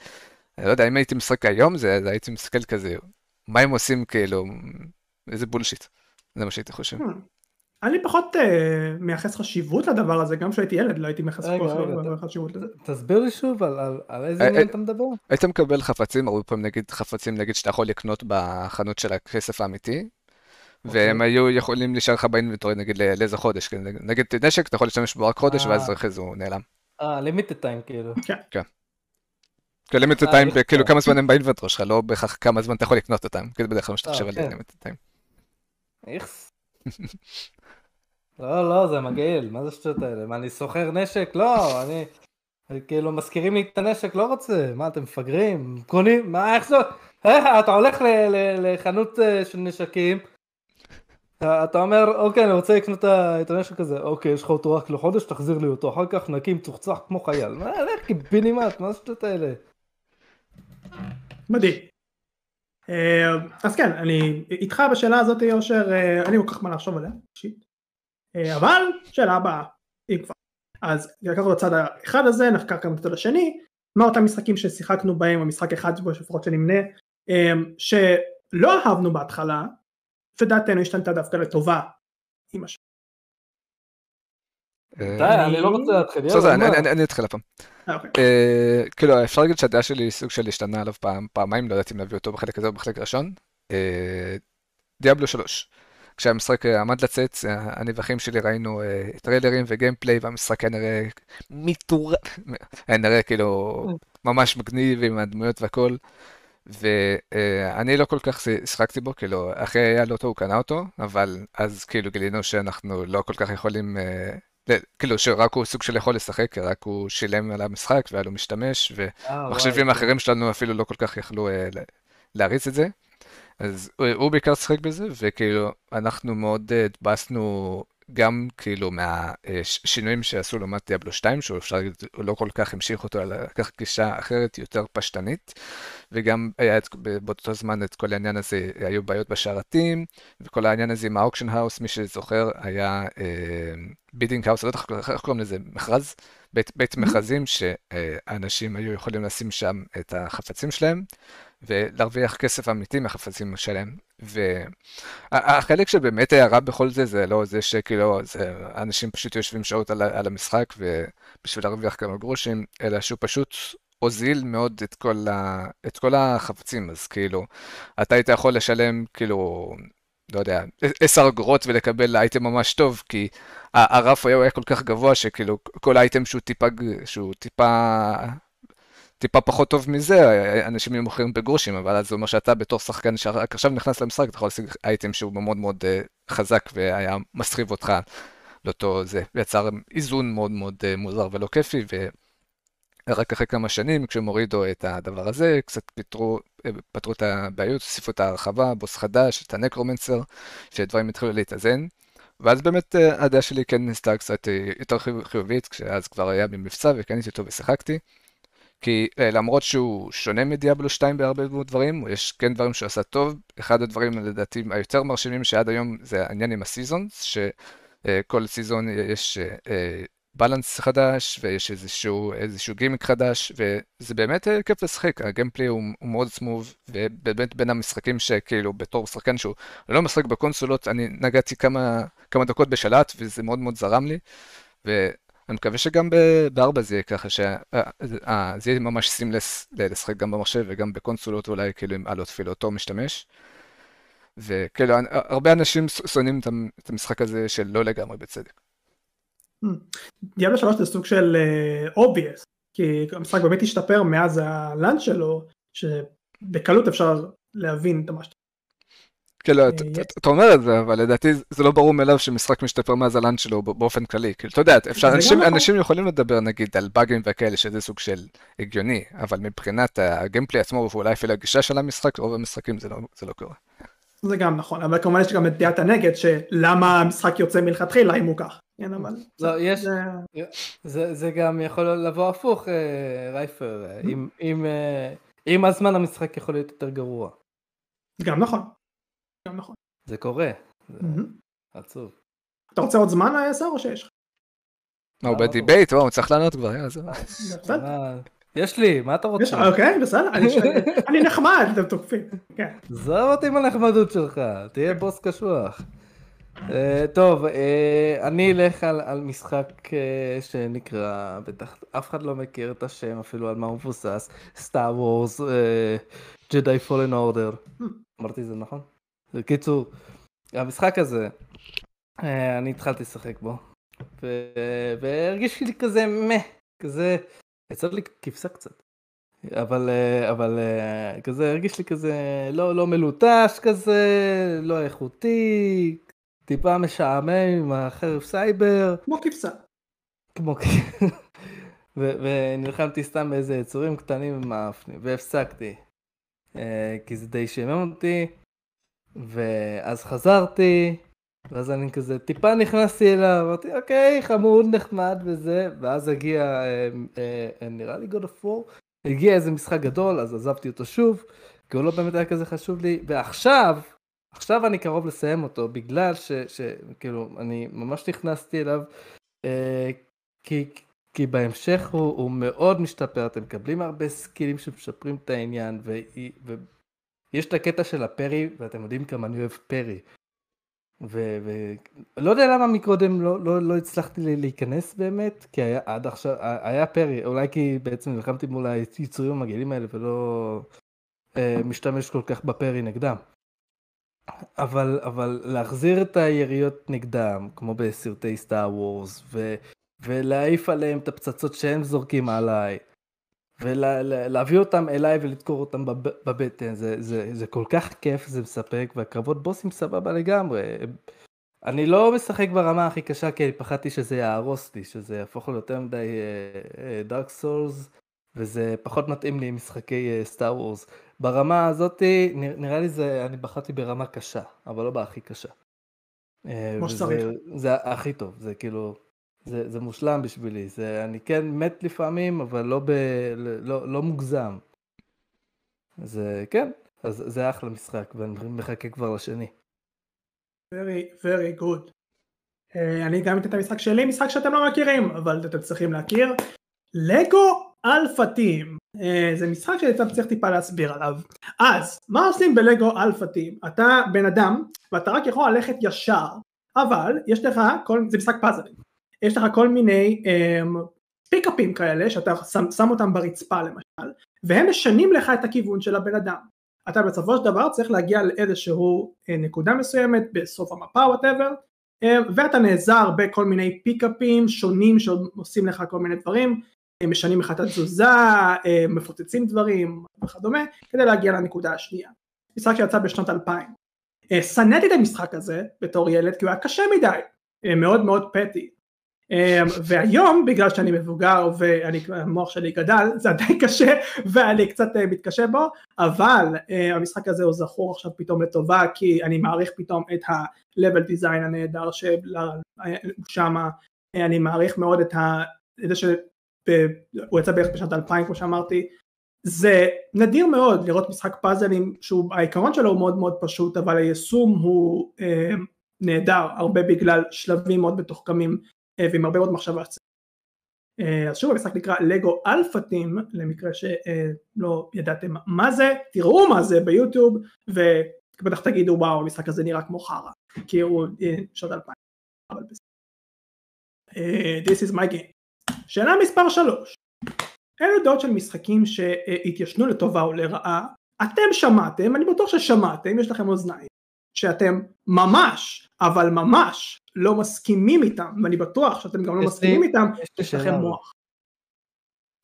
אני לא יודע, אם הייתי משחק היום, זה הייתי מסתכל כזה, מה הם עושים כאילו, איזה בולשיט, זה מה שהייתי חושב. אני פחות מייחס חשיבות לדבר הזה, גם כשהייתי ילד לא הייתי מייחס חשיבות לזה. תסביר לי שוב על איזה עניין אתה מדבר? היית מקבל חפצים, הרבה פעמים נגיד חפצים נגיד שאתה יכול לקנות בחנות של הכסף האמיתי, והם היו יכולים להישאר לך באינבנטורי נגיד לאיזה חודש, נגיד נשק אתה יכול להשתמש בו רק חודש ואז אחרי זה הוא נעלם. אה, limited time כאילו. כן. כאילו limited time, כאילו כמה זמן הם באינבנטורי שלך, לא בהכרח כמה זמן אתה יכול לקנות אותם, כאילו בדרך כלל משתחשב על limited time. איכס. לא, לא, זה מגעיל, מה זה שטויות האלה? מה, אני סוחר נשק? לא, אני... כאילו, מזכירים לי את הנשק, לא רוצה. מה, אתם מפגרים? קונים? מה, איך זה? איך, אתה הולך לחנות של נשקים, אתה אומר, אוקיי, אני רוצה לקנות את הנשק הזה. אוקיי, יש לך אותו רק לחודש, תחזיר לי אותו. אחר כך נקים, צוחצח כמו חייל. מה, איך, קיבינימט, מה זה שטויות האלה? מדהים. אז כן, אני איתך בשאלה הזאת, יושר, אני כל כך מה לחשוב עליה, אישית. אבל שאלה הבאה, אם כבר. אז לקחנו לצד האחד הזה, נחקר גם לצד השני, מה אותם משחקים ששיחקנו בהם, המשחק אחד שפחות שנמנה, שלא אהבנו בהתחלה, ודעתנו השתנתה דווקא לטובה, עם השם. די, אני לא רוצה להתחיל. סוזה, אני אתחיל הפעם. כאילו, אפשר להגיד שהדעה שלי סוג של השתנה עליו פעמיים, לא יודעת אם להביא אותו בחלק הזה או בחלק ראשון. דיאבלו שלוש. כשהמשחק עמד לצאת, אני ואחים שלי ראינו טריילרים וגיימפליי, והמשחק היה נראה מיתור... היה נראה כאילו ממש מגניב עם הדמויות והכל, ואני לא כל כך שחקתי בו, כאילו, אחרי היה לא אותו, הוא קנה אותו, אבל אז כאילו גילינו שאנחנו לא כל כך יכולים, כאילו שרק הוא סוג של יכול לשחק, רק הוא שילם על המשחק והיה לו משתמש, ומחשבים האחרים שלנו אפילו לא כל כך יכלו להריץ את זה. אז הוא בעיקר שחק בזה, וכאילו אנחנו מאוד התבאסנו גם כאילו מהשינויים שעשו לעומת דיאבלו שתיים, שהוא אפשר להגיד, הוא לא כל כך המשיך אותו, אלא לקח גישה אחרת יותר פשטנית, וגם היה באותו זמן את כל העניין הזה, היו בעיות בשרתים, וכל העניין הזה עם האוקשן האוס, מי שזוכר, היה בידינג האוס, לא יודעת איך קוראים לזה, מכרז, בית, בית מכרזים שאנשים היו יכולים לשים שם את החפצים שלהם, ולהרוויח כסף אמיתי מהחפצים שלהם, והחלק שבאמת היה רע בכל זה, זה לא זה שכאילו, אנשים פשוט יושבים שעות על, על המשחק, ובשביל להרוויח כמה גרושים, אלא שהוא פשוט הוזיל מאוד את כל, ה, את כל החפצים, אז כאילו, אתה היית יכול לשלם כאילו, לא יודע, עשר אגורות ולקבל אייטם ממש טוב, כי הרף היה כל כך גבוה, שכאילו, כל אייטם שהוא טיפה, שהוא טיפה, טיפה פחות טוב מזה, אנשים מוכרים בגרושים, אבל אז זה אומר שאתה בתור שחקן שרק עכשיו נכנס למשחק, אתה יכול להשיג אייטם שהוא מאוד מאוד חזק והיה מסחיב אותך לאותו זה. ויצר איזון מאוד מאוד מוזר ולא כיפי, ורק אחרי כמה שנים כשמורידו את הדבר הזה, קצת פתרו, פתרו את הבעיות, הוסיפו את ההרחבה, בוס חדש, את הנקרומנסר, שדברים התחילו להתאזן. ואז באמת הדעה שלי כן נסתה קצת יותר חיובית, כשאז כבר היה במבצע וקניתי אותו ושיחקתי. כי למרות שהוא שונה מדיאבלו שתיים בהרבה דברים, יש כן דברים שהוא עשה טוב, אחד הדברים לדעתי היותר מרשימים שעד היום זה העניין עם הסיזונס, שכל סיזון יש בלנס חדש ויש איזשהו, איזשהו גימיק חדש, וזה באמת כיף לשחק, הגיימפלי הוא, הוא מאוד סמוב, ובאמת בין המשחקים שכאילו בתור שחקן שהוא לא משחק בקונסולות, אני נגעתי כמה, כמה דקות בשלט וזה מאוד מאוד זרם לי, ו... אני מקווה שגם בארבע זה יהיה ככה, שזה יהיה ממש סימלס לשחק גם במחשב וגם בקונסולות אולי, כאילו עם עלות אפילו אותו משתמש. וכאילו, הרבה אנשים שונאים את המשחק הזה של לא לגמרי בצדק. דיאבלו שלוש זה סוג של obvious, כי המשחק באמת השתפר מאז הלאנץ' שלו, שבקלות אפשר להבין את המשחק. כאילו, אתה אומר את זה, אבל לדעתי זה לא ברור מאליו שמשחק משתפר מאז הלאנץ' שלו באופן כללי. כאילו, אתה יודע, אנשים יכולים לדבר נגיד על באגים וכאלה, שזה סוג של הגיוני, אבל מבחינת הגיימפלי עצמו, ואולי אפילו הגישה של המשחק, רוב המשחקים זה לא קורה. זה גם נכון, אבל כמובן יש גם את דעת הנגד, שלמה המשחק יוצא מלכתחילה אם הוא כך. זה גם יכול לבוא הפוך, רייפר, עם הזמן המשחק יכול להיות יותר גרוע. גם נכון. גם נכון. זה קורה. עצוב. אתה רוצה עוד זמן היסר או שיש לך? הוא בדיבייט, הוא צריך לענות כבר. יש לי, מה אתה רוצה? אוקיי, בסדר, אני נחמד, אתם תוקפים. זהו אותי עם הנחמדות שלך, תהיה בוס קשוח. טוב, אני אלך על משחק שנקרא, בטח אף אחד לא מכיר את השם, אפילו על מה הוא מבוסס, Star Wars Jedi Fallen Order. אמרתי זה נכון? בקיצור, המשחק הזה, אני התחלתי לשחק בו, והרגיש לי כזה מה, כזה, יצא לי כבשה קצת, אבל, אבל כזה, הרגיש לי כזה לא, לא מלוטש כזה, לא איכותי, טיפה משעמם עם החרב סייבר. כמו כבשה. כמו כבשה. ונלחמתי סתם באיזה יצורים קטנים ומאפנים, והפסקתי, כי זה די שימם אותי, ואז חזרתי, ואז אני כזה טיפה נכנסתי אליו, אמרתי אוקיי, חמוד, נחמד וזה, ואז הגיע, אה, אה, נראה לי God of War, הגיע איזה משחק גדול, אז עזבתי אותו שוב, כי הוא לא באמת היה כזה חשוב לי, ועכשיו, עכשיו אני קרוב לסיים אותו, בגלל ש, ש, כאילו, אני ממש נכנסתי אליו, אה, כי, כי בהמשך הוא, הוא מאוד משתפר, אתם מקבלים הרבה סקילים שמשפרים את העניין, ו, ו, יש את הקטע של הפרי, ואתם יודעים כמה אני אוהב פרי. ולא יודע למה מקודם לא, לא, לא הצלחתי להיכנס באמת, כי היה, עד עכשיו, היה פרי, אולי כי בעצם נלחמתי מול היצורים המגעילים האלה, ולא אה, משתמש כל כך בפרי נגדם. אבל, אבל להחזיר את היריות נגדם, כמו בסרטי סטאר וורס, ו, ולהעיף עליהם את הפצצות שהם זורקים עליי, ולהביא אותם אליי ולדקור אותם בבטן, זה, זה, זה כל כך כיף, זה מספק, והקרבות בוסים סבבה לגמרי. אני לא משחק ברמה הכי קשה, כי פחדתי שזה יערוס לי, שזה יהפוך ליותר מדי דארק סולס, וזה פחות מתאים לי משחקי סטאר וורס. ברמה הזאת, נראה לי זה, אני בחרתי ברמה קשה, אבל לא בהכי קשה. כמו שצריך. זה הכי טוב, זה כאילו... זה, זה מושלם בשבילי, זה, אני כן מת לפעמים, אבל לא, ב, לא, לא מוגזם. זה, כן, אז זה אחלה משחק, ואני מחכה כבר לשני. Very, very good. Uh, אני גם אתן את המשחק שלי, משחק שאתם לא מכירים, אבל אתם צריכים להכיר. לגו אלפא טים. Uh, זה משחק שאתם צריך טיפה להסביר עליו. אז, מה עושים בלגו אלפא טים? אתה בן אדם, ואתה רק יכול ללכת ישר, אבל יש לך, כל, זה משחק פאזלים. יש לך כל מיני um, פיקאפים כאלה, שאתה שם, שם אותם ברצפה למשל, והם משנים לך את הכיוון של הבן אדם. אתה בסופו של דבר צריך להגיע לאיזשהו נקודה מסוימת, בסוף המפה או whatever, um, ואתה נעזר בכל מיני פיקאפים שונים, שעושים לך כל מיני דברים, הם משנים לך את התזוזה, הם מפוצצים דברים וכדומה, כדי להגיע לנקודה השנייה. משחק שיצא בשנות אלפיים. Uh, שנאתי את המשחק הזה בתור ילד, כי הוא היה קשה מדי, uh, מאוד מאוד פטי. והיום בגלל שאני מבוגר והמוח שלי גדל זה עדיין קשה ואני קצת מתקשה בו, אבל המשחק הזה הוא זכור עכשיו פתאום לטובה, כי אני מעריך פתאום את ה-level design הנהדר שם, אני מעריך מאוד את זה שהוא יצא בערך בשנת אלפיים כמו שאמרתי. זה נדיר מאוד לראות משחק פאזלים שהעיקרון שלו הוא מאוד מאוד פשוט, אבל היישום הוא נהדר, הרבה בגלל שלבים מאוד מתוחכמים ועם הרבה מאוד מחשבה. אז שוב, המשחק נקרא לגו אלפא טים, למקרה שלא ידעתם מה זה, תראו מה זה ביוטיוב, ובטח תגידו וואו, המשחק הזה נראה כמו חרא, כי הוא שנות אלפיים. This is my game. שאלה מספר שלוש. אלו דעות של משחקים שהתיישנו לטובה או לרעה, אתם שמעתם, אני בטוח ששמעתם, יש לכם אוזניים, שאתם ממש, אבל ממש, לא מסכימים איתם, ואני בטוח שאתם גם לא מסכימים איתם, יש לכם מוח.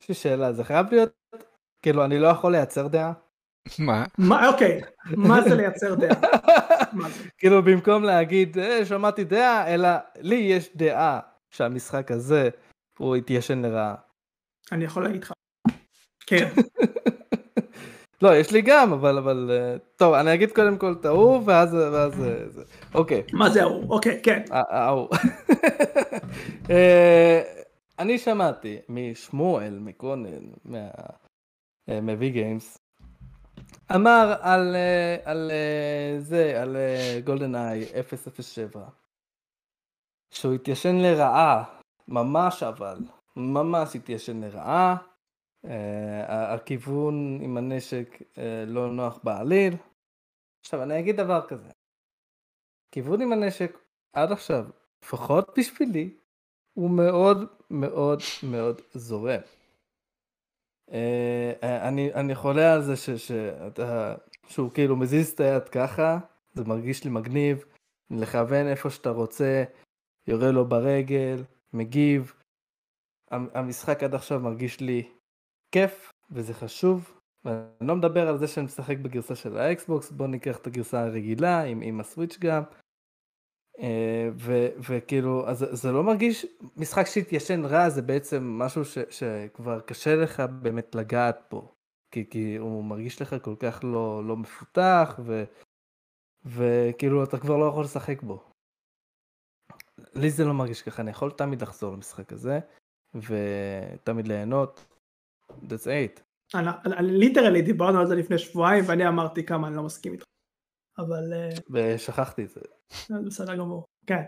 יש לי שאלה, זה חייב להיות, כאילו, אני לא יכול לייצר דעה? מה? אוקיי, מה זה לייצר דעה? כאילו, במקום להגיד, שמעתי דעה, אלא לי יש דעה שהמשחק הזה, הוא התיישן לרעה. אני יכול להגיד לך. כן. לא, יש לי גם, אבל, אבל, טוב, אני אגיד קודם כל את האור, ואז, ואז, אוקיי. מה זה האור? אוקיי, כן. האור. אני שמעתי משמואל, מקונן, מהמבי גיימס, אמר על, על זה, על גולדן איי אפס אפס שבע, שהוא התיישן לרעה, ממש אבל, ממש התיישן לרעה, Uh, הכיוון עם הנשק uh, לא נוח בעליל. עכשיו אני אגיד דבר כזה, כיוון עם הנשק עד עכשיו, לפחות בשבילי, הוא מאוד מאוד מאוד זורם. uh, אני, אני חולה על זה ש, ש, שאתה, שהוא כאילו מזיז את היד ככה, זה מרגיש לי מגניב, לכוון איפה שאתה רוצה, יורה לו ברגל, מגיב. המשחק עד עכשיו מרגיש לי כיף, וזה חשוב, ואני לא מדבר על זה שאני משחק בגרסה של האקסבוקס, בוא ניקח את הגרסה הרגילה, עם, עם הסוויץ' גם, ו, וכאילו, אז זה לא מרגיש, משחק שהתיישן רע, זה בעצם משהו ש, שכבר קשה לך באמת לגעת פה, כי, כי הוא מרגיש לך כל כך לא, לא מפותח, ו, וכאילו אתה כבר לא יכול לשחק בו. לי זה לא מרגיש ככה, אני יכול תמיד לחזור למשחק הזה, ותמיד ליהנות, that's it. ליטרלי דיברנו על זה לפני שבועיים ואני אמרתי כמה אני לא מסכים איתך, אבל ושכחתי את זה. בסדר גמור, כן.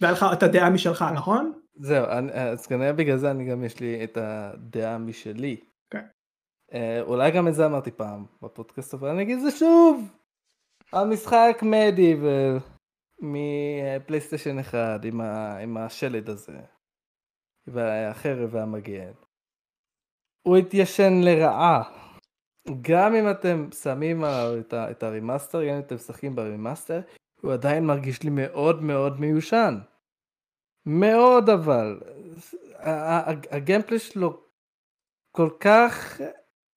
והיה לך את הדעה משלך, נכון? זהו, אז כנראה בגלל זה אני גם יש לי את הדעה משלי. אולי גם את זה אמרתי פעם בפודקאסט, אבל אני אגיד זה שוב, המשחק מדיבל מפלייסטיישן אחד עם השלד הזה והחרב והמגן, הוא התיישן לרעה. גם אם אתם שמים את, את הרימאסטר, גם אם אתם שחקים ברימאסטר, הוא עדיין מרגיש לי מאוד מאוד מיושן. מאוד אבל. הגיימפלי שלו כל כך,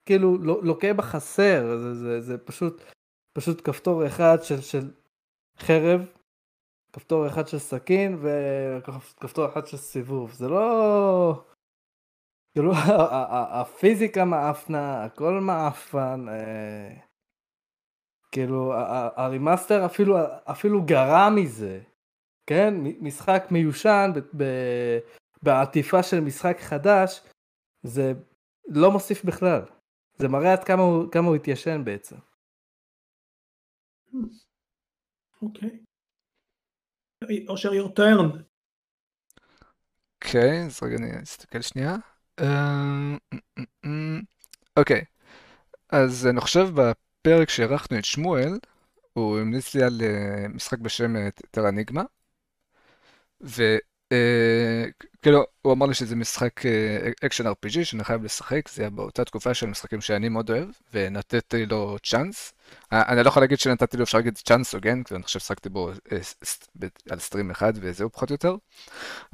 כאילו, לוקה בחסר. זה, זה, זה פשוט, פשוט כפתור אחד של, של חרב, כפתור אחד של סכין, וכפתור אחד של סיבוב. זה לא... כאילו, הפיזיקה מאפנה, הכל מאפן, כאילו, הרימאסטר אפילו גרע מזה, כן? משחק מיושן בעטיפה של משחק חדש, זה לא מוסיף בכלל. זה מראה עד כמה הוא התיישן בעצם. אוקיי. אושר, your turn. אוקיי, אז רגע, אני אסתכל שנייה. אוקיי, אז אני חושב בפרק שערכנו את שמואל, הוא המליץ לי על משחק בשם טרניגמה, וכאילו הוא אמר לי שזה משחק אקשן אר פי ג'י שאני חייב לשחק. זה היה באותה תקופה של משחקים שאני מאוד אוהב ונתתי לו צ'אנס. אני לא יכול להגיד שנתתי לו, אפשר להגיד צ'אנס הוגן, כי אני חושב ששחקתי בו על סטרים אחד וזהו פחות או יותר,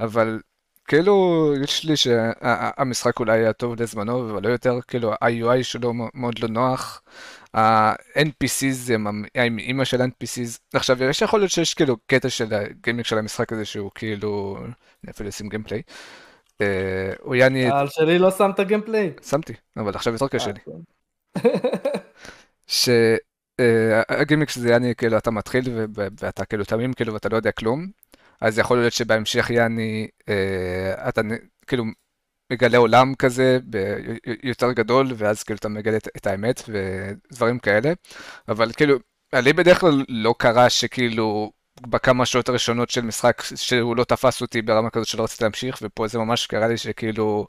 אבל כאילו, יש לי שהמשחק אולי היה טוב לזמנו, אבל לא יותר, כאילו, ה-יו איי שלו מאוד לא נוח, ה-אן פי סיז, האמא של אן פי סיז, עכשיו, יש יכול להיות שיש כאילו קטע של הגיימינג של המשחק הזה, שהוא כאילו, אני אפילו אשים גיימפליי, הוא יעני... על שלי לא שמת גיימפליי. שמתי, אבל עכשיו יותר קשה לי. שהגיימינג שזה יעני, כאילו, אתה מתחיל ואתה כאילו תמים, כאילו, ואתה לא יודע כלום, אז יכול להיות שבהמשך יעני, אה, אתה כאילו מגלה עולם כזה ב- יותר גדול, ואז כאילו אתה מגלה את, את האמת ודברים כאלה. אבל כאילו, לי בדרך כלל לא קרה שכאילו בכמה שעות הראשונות של משחק שהוא לא תפס אותי ברמה כזאת שלא רציתי להמשיך, ופה זה ממש קרה לי שכאילו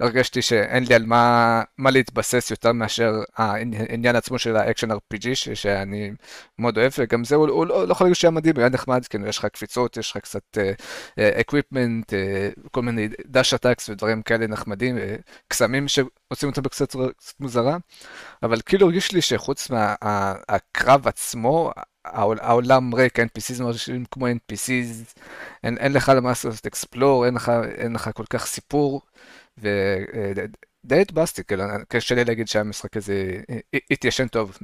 הרגשתי שאין לי על מה, מה להתבסס יותר מאשר העניין עצמו של האקשן אר פי ג'י ש, שאני מאוד אוהב, וגם זה הוא, הוא לא, לא יכול להגיד שהיה מדהים, היה נחמד, כאילו יש לך קפיצות, יש לך קצת אקוויפמנט, uh, uh, כל מיני דש אטאקס ודברים כאלה נחמדים, uh, קסמים שעושים אותם בקצת מוזרה, אבל כאילו הרגיש לי שחוץ מהקרב מה, עצמו, העולם ריק, ה-אן פי סיז מרגישים כמו אן פי סיז, אין, אין לך למעשה לעשות אקספלור, אין לך, אין לך כל כך סיפור, ודי התבאסתי, כאילו, קשה לי להגיד שהמשחק הזה התיישן טוב,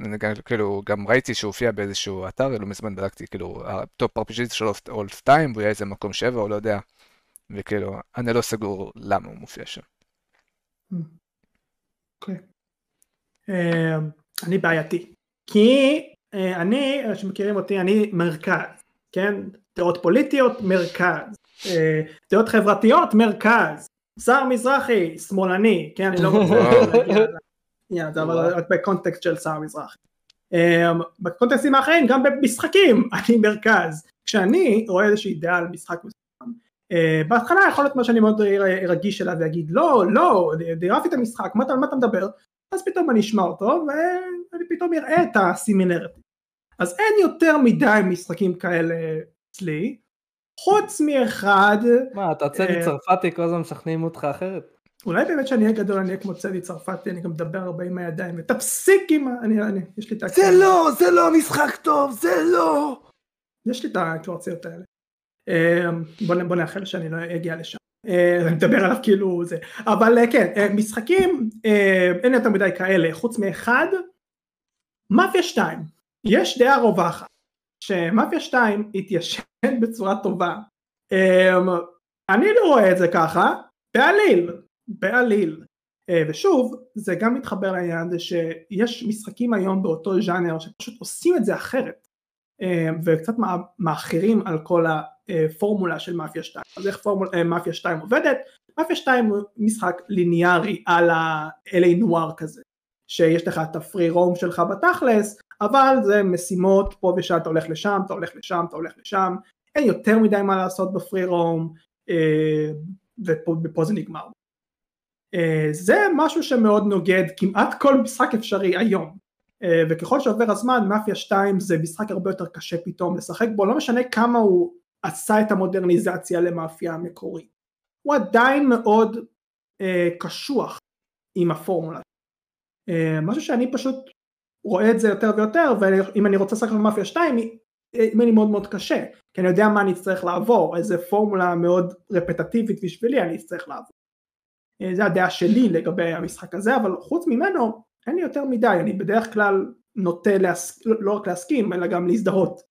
כאילו, גם ראיתי שהוא הופיע באיזשהו אתר, לא מזמן בדקתי, כאילו, הטופ אר פי ג'י של אול טיים, הוא היה איזה מקום שבע, או לא יודע, וכאילו, אני לא סגור למה הוא מופיע שם. אוקיי. אני בעייתי, כי אני, שמכירים אותי, אני מרכז, כן? דעות פוליטיות, מרכז, דעות חברתיות, מרכז, שר מזרחי, שמאלני, כן? אני לא רוצה, זה אבל רק בקונטקסט של שר מזרחי. בקונטקסטים האחרים, גם במשחקים, אני מרכז. כשאני רואה איזושהי דעה על משחק מסוים, בהתחלה יכול להיות מה שאני מאוד רגיש אליו ויגיד, לא, לא, דירפתי את המשחק, על מה אתה מדבר? אז פתאום אני אשמע אותו, ואני פתאום אראה את הסימילריטי. אז אין יותר מדי משחקים כאלה אצלי, חוץ מאחד... מה, אתה צדי צרפתי, כל הזמן משכנעים אותך אחרת? אולי באמת שאני אהיה גדול, אני אהיה כמו צדי צרפתי, אני גם מדבר הרבה עם הידיים, ותפסיק עם... יש לי את הקורציות. זה לא, זה לא משחק טוב, זה לא! יש לי את הקורציות האלה. בוא נאחל שאני לא אגיע לשם. אני מדבר עליו כאילו זה, אבל כן, משחקים, אין יותר מדי כאלה, חוץ מאחד, מאפיה שתיים, יש דעה רווחת, שמאפיה שתיים התיישן בצורה טובה, אני לא רואה את זה ככה, בעליל, בעליל, ושוב, זה גם מתחבר לעניין הזה, שיש משחקים היום באותו ז'אנר, שפשוט עושים את זה אחרת, וקצת מאחרים על כל ה... פורמולה של מאפיה שתיים. אז איך מאפיה שתיים עובדת? מאפיה שתיים הוא משחק ליניארי על ה-אל איי נואר כזה, שיש לך את הפרי רום שלך בתכלס, אבל זה משימות פה ושם, אתה הולך לשם, אתה הולך לשם, אתה הולך לשם, אין יותר מדי מה לעשות בפרי רום, ופה זה נגמר. זה משהו שמאוד נוגד כמעט כל משחק אפשרי היום. וככל שעובר הזמן, מאפיה שתיים זה משחק הרבה יותר קשה פתאום לשחק בו, לא משנה כמה הוא עשה את המודרניזציה למאפיה המקורית. הוא עדיין מאוד אה, קשוח עם הפורמולה. אה, משהו שאני פשוט רואה את זה יותר ויותר, ואם אני רוצה לשחק במאפיה שתיים, אם אני מאוד מאוד קשה, כי אני יודע מה אני צריך לעבור, איזו פורמולה מאוד רפטטיבית בשבילי אני צריך לעבור. אה, זו הדעה שלי לגבי המשחק הזה, אבל חוץ ממנו, אין לי יותר מדי, אני בדרך כלל נוטה להס... לא רק להסכים, אלא גם להזדהות,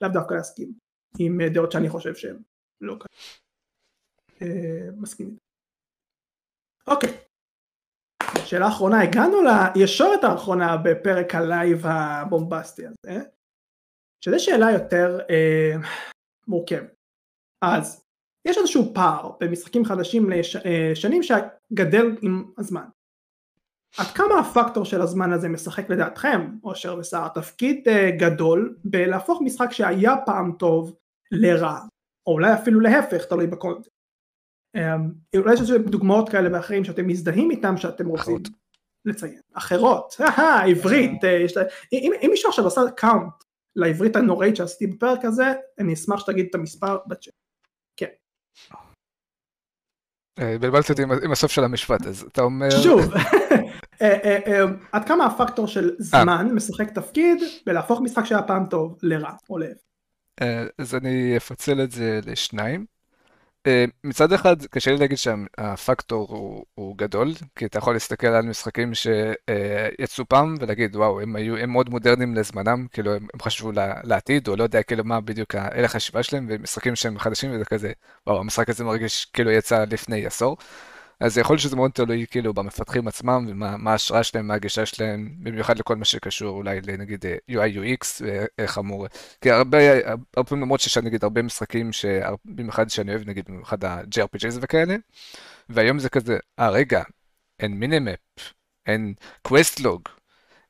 לאו דווקא להסכים. עם דעות שאני חושב שהן לא כאלה. מסכימים. אוקיי. שאלה האחרונה, הגענו לישורת האחרונה בפרק הלייב הבומבסטי הזה, שזה שאלה יותר מורכבת. אז, יש איזשהו פער במשחקים חדשים לשנים שגדל עם הזמן. עד כמה הפקטור של הזמן הזה משחק לדעתכם, אושר ושר, תפקיד גדול בלהפוך משחק שהיה פעם טוב לרע, או אולי אפילו להפך, תלוי בקונטקסט. אולי יש דוגמאות כאלה ואחרים שאתם מזדהים איתם שאתם רוצים לציין. אחרות, עברית, אם מישהו עכשיו עשה קאונט לעברית הנוראית שעשיתי בפרק הזה, אני אשמח שתגיד את המספר בצ'אט. כן. בלבלתי אותי עם הסוף של המשפט, אז אתה אומר... שוב, עד כמה הפקטור של זמן משחק תפקיד ולהפוך משחק שהיה פעם טוב לרע או לאב? אז אני אפצל את זה לשניים. מצד אחד, קשה לי להגיד שהפקטור הוא גדול, כי אתה יכול להסתכל על משחקים שיצאו פעם ולהגיד, וואו, הם מאוד מודרניים לזמנם, כאילו הם חשבו לעתיד, או לא יודע כאילו מה בדיוק אלה החשיבה שלהם, ומשחקים שהם חדשים וזה כזה, וואו, המשחק הזה מרגיש כאילו יצא לפני עשור. אז יכול להיות שזה מאוד תלוי כאילו במפתחים עצמם, ומה ההשראה שלהם, מה הגישה שלהם, במיוחד לכל מה שקשור אולי לנגיד יו איי יו אקס חמור. כי הרבה, הרבה פעמים למרות שיש נגיד הרבה משחקים שבמיוחד שאני אוהב, נגיד במיוחד ה-ג'י אר פי ג'יז וכאלה, והיום זה כזה, אה רגע, אין מינימאפ, אין קווסט לוג,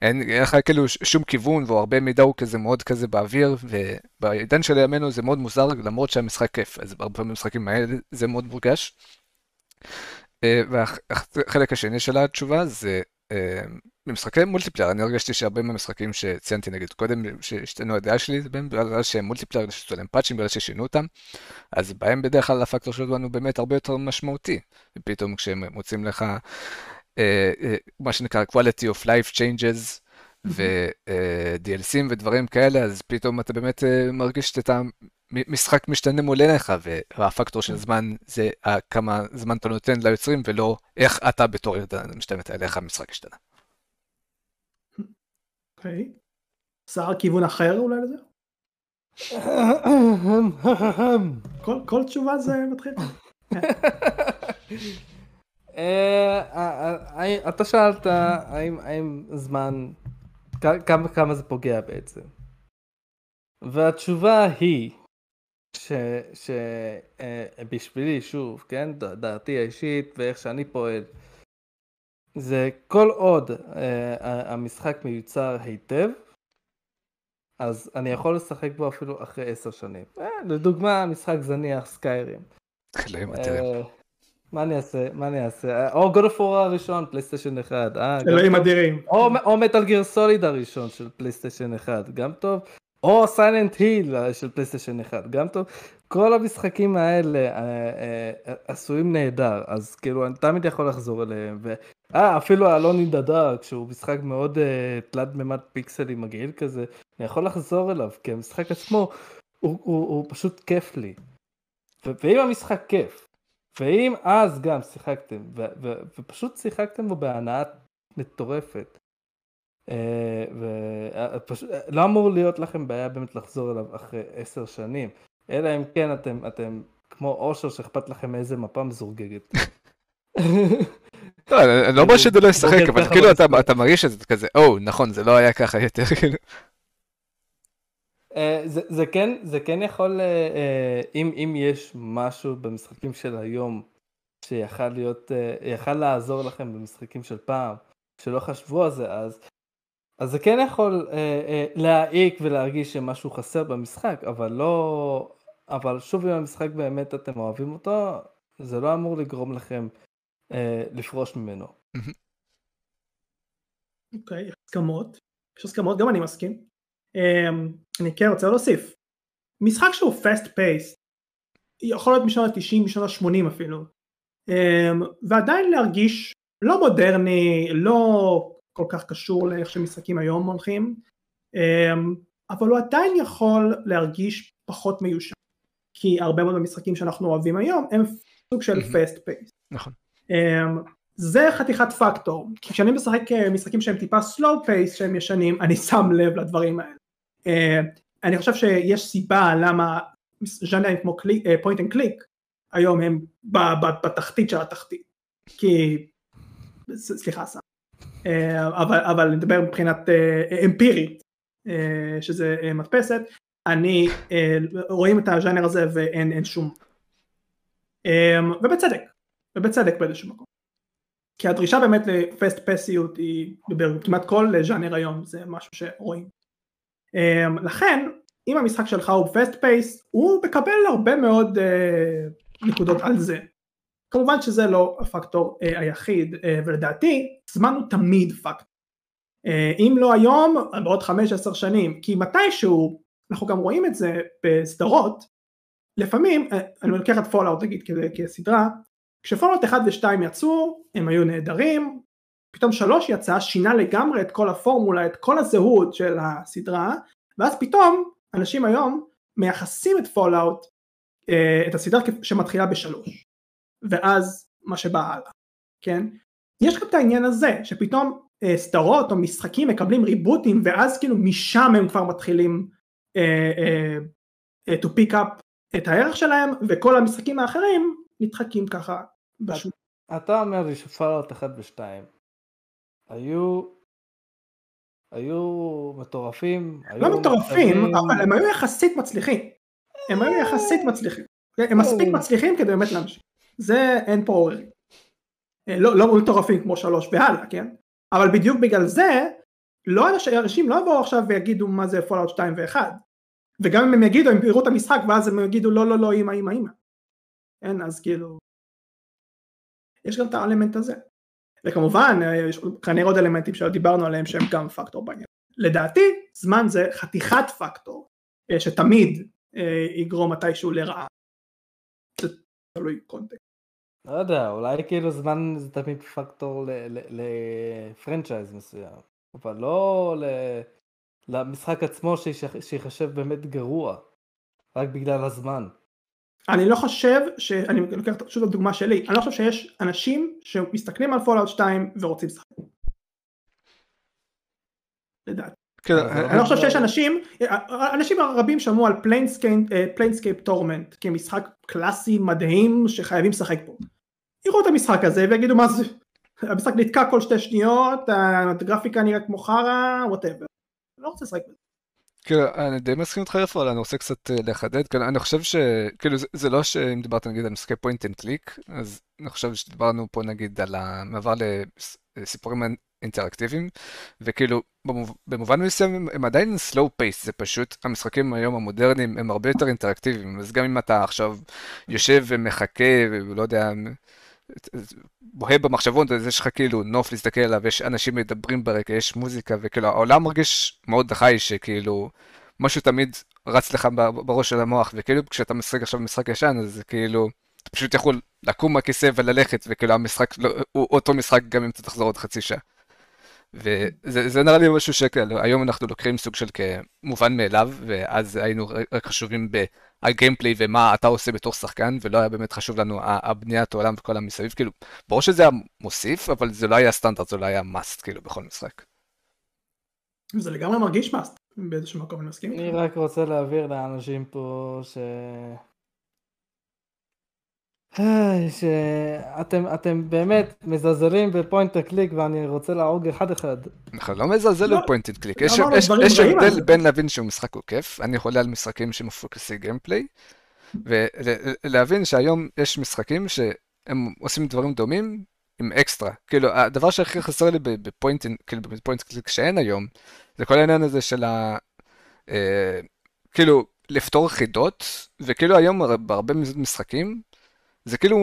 אין לך כאילו שום כיוון, והרבה מידע הוא כזה מאוד כזה באוויר, ובעידן של ימינו זה מאוד מוזר למרות שהמשחק כיף, אז הרבה פעמים המשחקים האלה זה מאוד מורגש. והחלק השני של התשובה זה במשחקי מולטיפלייר, אני הרגשתי שהרבה מהמשחקים שציינתי נגד קודם, ששתנו הדעה שלי, זה בגלל שמולטיפלייר נשתו להם פאצ'ים, בגלל ששינו אותם, אז בהם בדרך כלל הפקטור שלנו באמת הרבה יותר משמעותי, ופתאום כשהם מוצאים לך מה שנקרא quality of life changes, ו-די אל סי ודברים כאלה, אז פתאום אתה באמת מרגיש שאתה משחק משתנה מול עיניך, והפקטור של זמן זה כמה זמן אתה נותן ליוצרים, ולא איך אתה בתור משתמת עליך המשחק השתנה. אוקיי. שר כיוון אחר אולי לזה? כל תשובה זה מתחיל. אתה שאלת האם זמן, כמה זה פוגע בעצם, והתשובה היא שבשבילי, שוב, כן, דעתי האישית ואיך שאני פועל, זה כל עוד המשחק מיוצר היטב, אז אני יכול לשחק בו אפילו אחרי עשר שנים. לדוגמה, משחק זניח, סקיירים. מה אני אעשה? מה אני אעשה? או God of War הראשון, פלייסטיישן אחד. אלוהים אדירים. או Metal Gear Solid הראשון של פלייסטיישן אחד, גם טוב. או Silent Hill של פלייסטיישן אחד, גם טוב. כל המשחקים האלה עשויים נהדר, אז כאילו אני תמיד יכול לחזור אליהם. אה, אפילו האלון נדדר, כשהוא משחק מאוד תלת ממד פיקסלי מגעיל כזה, אני יכול לחזור אליו, כי המשחק עצמו הוא פשוט כיף לי. ואם המשחק כיף, ואם אז גם שיחקתם, ופשוט שיחקתם בו בהנאה מטורפת, לא אמור להיות לכם בעיה באמת לחזור אליו אחרי עשר שנים, אלא אם כן אתם כמו אושר שאכפת לכם איזה מפה מזורגגת. אני לא אומר שזה לא ישחק, אבל כאילו אתה מרגיש את זה כזה, או, נכון, זה לא היה ככה יותר, כאילו. זה כן יכול, אם יש משהו במשחקים של היום שיכל לעזור לכם במשחקים של פעם, שלא חשבו על זה אז, אז זה כן יכול להעיק ולהרגיש שמשהו חסר במשחק, אבל לא, אבל שוב, אם המשחק באמת אתם אוהבים אותו, זה לא אמור לגרום לכם לפרוש ממנו. אוקיי, הסכמות. יש הסכמות, גם אני מסכים. אני כן רוצה להוסיף. משחק שהוא fast paced, יכול להיות משנות ה-תשעים, משנות ה-שמונים אפילו, ועדיין להרגיש לא מודרני, לא כל כך קשור לאיך שמשחקים היום הולכים, אבל הוא עדיין יכול להרגיש פחות מיושן, כי הרבה מאוד המשחקים שאנחנו אוהבים היום הם סוג של fast paced. נכון. זה חתיכת פקטור, כי כשאני משחק משחקים שהם טיפה slow pace, שהם ישנים, אני שם לב לדברים האלה. אני חושב שיש סיבה למה ז'אנרים כמו point and click היום הם בתחתית של התחתית, כי סליחה סם, אבל נדבר מבחינת אמפירית, שזה מדפסת, אני רואים את הז'אנר הזה ואין שום, ובצדק ובצדק באיזשהו מקום. כי הדרישה באמת לפסט פסיות היא כמעט כל ז'אנר היום, זה משהו שרואים. לכן, אם המשחק שלך הוא פסט פייס, הוא מקבל הרבה מאוד נקודות על זה. כמובן שזה לא הפקטור היחיד, ולדעתי, זמן הוא תמיד פקטור. אם לא היום, בעוד חמש עשרה שנים, כי מתישהו, אנחנו גם רואים את זה בסדרות, לפעמים, אני לוקח את פולאאוט, נגיד, כסדרה, כשפולאאוט אחד ו-שתיים יצאו, הם היו נהדרים, פתאום שלוש יצא, שינה לגמרי את כל הפורמולה, את כל הזהות של הסדרה, ואז פתאום, אנשים היום מייחסים את פולאאוט, את הסדרה שמתחילה בשלוש, ואז מה שבא הלאה, כן? יש גם את העניין הזה, שפתאום סדרות או משחקים מקבלים ריבוטים, ואז כאילו משם הם כבר מתחילים to pick up את הערך שלהם, וכל המשחקים האחרים נדחקים ככה, אתה אומר לי שפעלות אחת ושתיים היו היו מטורפים, לא מטורפים, אבל הם היו יחסית מצליחים, הם היו יחסית מצליחים, הם מספיק מצליחים כדי באמת להמשיך, זה אין פה עוררים, לא מטורפים כמו שלוש והלאה, כן? אבל בדיוק בגלל זה, אנשים לא יבואו עכשיו ויגידו מה זה פולאאוט שתיים ו-אחד, וגם אם הם יגידו, הם יראו את המשחק ואז הם יגידו לא לא לא אימא אימא אימא, אין, אז כאילו, יש גם את האלמנט הזה. וכמובן, יש כנראה עוד אלמנטים שלא דיברנו עליהם שהם גם פקטור בעניין. לדעתי, זמן זה חתיכת פקטור, שתמיד יגרום מתישהו לרעה. זה תלוי קונטקט. לא יודע, אולי כאילו זמן זה תמיד פקטור לפרנצ'ייז מסוים. אבל לא ל... למשחק עצמו שיחשב באמת גרוע, רק בגלל הזמן. אני לא חושב, ש... אני לוקח שוב את הדוגמה שלי, אני לא חושב שיש אנשים שמסתכלים על פולאאוט שתיים ורוצים לשחק. לדעתי. אני לא חושב שיש אנשים, אנשים רבים שמעו על פליינסקייפ טורמנט כמשחק קלאסי מדהים שחייבים לשחק פה. יראו את המשחק הזה ויגידו מה זה, המשחק נתקע כל שתי שניות, הגרפיקה נראה כמו חרא, whatever. לא רוצה לשחק בזה. כאילו, אני די מסכים אותך יפה, אבל אני רוצה קצת לחדד, כאילו, אני חושב ש... כאילו, זה לא שאם דיברת נגיד על משחקי פוינט אנד קליק, אז אני חושב שדיברנו פה נגיד על המעבר לסיפורים אינטראקטיביים, וכאילו, במובן מסוים הם עדיין slow pace, זה פשוט, המשחקים היום המודרניים הם הרבה יותר אינטראקטיביים, אז גם אם אתה עכשיו יושב ומחכה ולא יודע... בוהה במחשבון, אז יש לך כאילו נוף להסתכל עליו, יש אנשים מדברים ברקע, יש מוזיקה, וכאילו העולם מרגיש מאוד חי, שכאילו משהו תמיד רץ לך בראש של המוח, וכאילו כשאתה משחק עכשיו במשחק ישן, אז כאילו אתה פשוט יכול לקום מהכיסא וללכת, וכאילו המשחק הוא אותו משחק גם אם אתה תחזור עוד חצי שעה. וזה נראה לי משהו שכאילו היום אנחנו לוקחים סוג של כמובן מאליו, ואז היינו רק חשובים ב... הגיימפליי ומה אתה עושה בתור שחקן, ולא היה באמת חשוב לנו הבניית העולם וכל המסביב, כאילו, ברור שזה היה מוסיף, אבל זה לא היה סטנדרט, זה לא היה מאסט, כאילו, בכל משחק. זה לגמרי מרגיש מאסט, באיזשהו מקום אני מסכים. אני רק רוצה להעביר לאנשים פה ש... שאתם באמת מזלזלים בפוינט הקליק, ואני רוצה להרוג אחד אחד. אנחנו לא מזלזלים בפוינט הקליק, יש הבדל בין להבין שהוא משחק עוקף, אני חולה על משחקים שמפוקסים גיימפליי, ולהבין שהיום יש משחקים שהם עושים דברים דומים עם אקסטרה. כאילו, הדבר שהכי חסר לי בפוינט קליק שאין היום, זה כל העניין הזה של ה... כאילו, לפתור חידות, וכאילו היום בהרבה משחקים, זה כאילו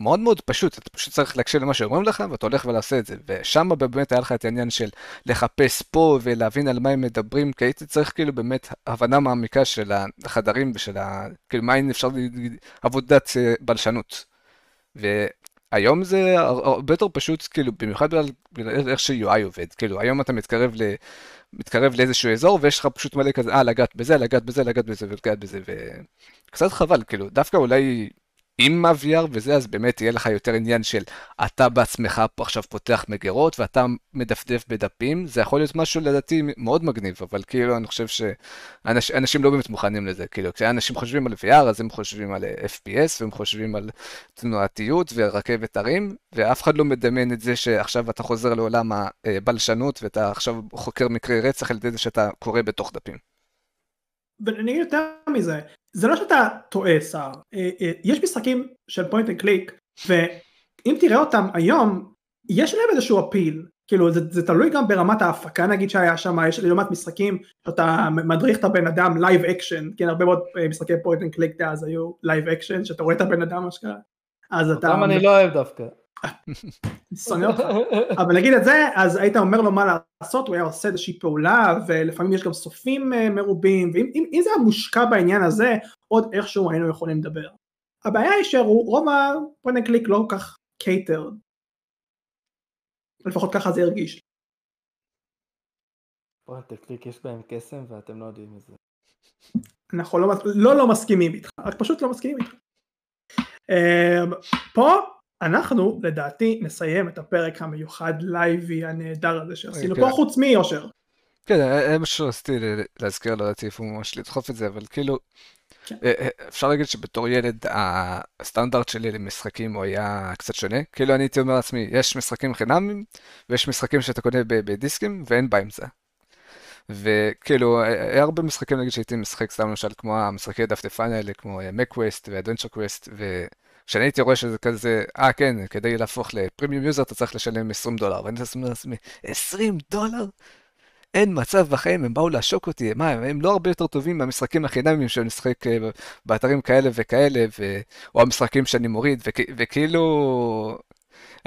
מאוד מאוד פשוט, אתה פשוט צריך להקשיב למה שאומרים לך, ואתה הולך ולעשה את זה, ושם באמת היה לך את העניין של לחפש פה ולהבין על מה הם מדברים, כי הייתי צריך כאילו באמת הבנה מעמיקה של החדרים ושל ה... כאילו מה אם אפשר להגיד עבודת בלשנות. והיום זה הרבה יותר פשוט, כאילו במיוחד בגלל איך ש-יו איי עובד, כאילו היום אתה מתקרב ל... מתקרב לאיזשהו אזור, ויש לך פשוט מלא כזה, אה לגעת בזה, לגעת בזה, לגעת בזה ולגעת בזה, וקצת חבל, כאילו דווקא אולי... עם ה-וי אר וזה, אז באמת יהיה לך יותר עניין של אתה בעצמך עכשיו פותח מגירות ואתה מדפדף בדפים, זה יכול להיות משהו לדעתי מאוד מגניב, אבל כאילו אני חושב שאנשים לא באמת מוכנים לזה, כאילו כשאנשים חושבים על וי אר אז הם חושבים על אף פי אס והם חושבים על תנועתיות ורכבת הרים, ואף אחד לא מדמיין את זה שעכשיו אתה חוזר לעולם הבלשנות ואתה עכשיו חוקר מקרי רצח על ידי זה שאתה קורא בתוך דפים. ואני אגיד יותר מזה, זה לא שאתה טועה שר, יש משחקים של פוינט אנד קליק, ואם תראה אותם היום, יש להם איזשהו אפיל, כאילו זה, זה תלוי גם ברמת ההפקה נגיד שהיה שם, יש ללומת משחקים, שאתה מדריך את הבן אדם לייב אקשן, כן הרבה מאוד משחקי פוינט אנד קליק דאז היו לייב אקשן, שאתה רואה את הבן אדם מה שקרה, אז אתה... אותם אני לא אוהב דווקא. שונא אותך, אבל נגיד את זה, אז היית אומר לו מה לעשות, הוא היה עושה איזושהי פעולה, ולפעמים יש גם סופים מרובים, ואם זה היה מושקע בעניין הזה, עוד איכשהו היינו יכולים לדבר. הבעיה היא שרוב הפוינט אנד קליק לא כל כך קייטרד, לפחות ככה זה הרגיש. פוינט אנד קליק יש בהם קסם, ואתם לא יודעים את זה. אנחנו לא לא מסכימים איתך, רק פשוט לא מסכימים איתך. פה אנחנו לדעתי נסיים את הפרק המיוחד לייבי הנהדר הזה שעשינו פה חוץ מי יושר. כן, אני ממש רציתי להזכיר לו לדעתי איפה ממש לדחוף את זה, אבל כאילו אפשר להגיד שבתור ילד הסטנדרט שלי למשחקים הוא היה קצת שונה, כאילו אני הייתי אומר לעצמי יש משחקים חינמים ויש משחקים שאתה קונה בדיסקים ואין באמצע. וכאילו, היה הרבה משחקים נגיד שהייתי משחק סתם למשל כמו המשחקי דפדפן האלה, כמו מקווסט ואדוונצ'ר קווסט, וכשאני הייתי רואה שזה כזה, אה כן, כדי להפוך לפרימיום יוזר אתה צריך לשלם עשרים דולר, ואני הייתי אומר לעצמי, עשרים דולר? אין מצב בחיים, הם באו לעשוק אותי, מה, הם לא הרבה יותר טובים מהמשחקים החינמיים שאני משחק באתרים כאלה וכאלה, ו... או המשחקים שאני מוריד, וכ... וכאילו...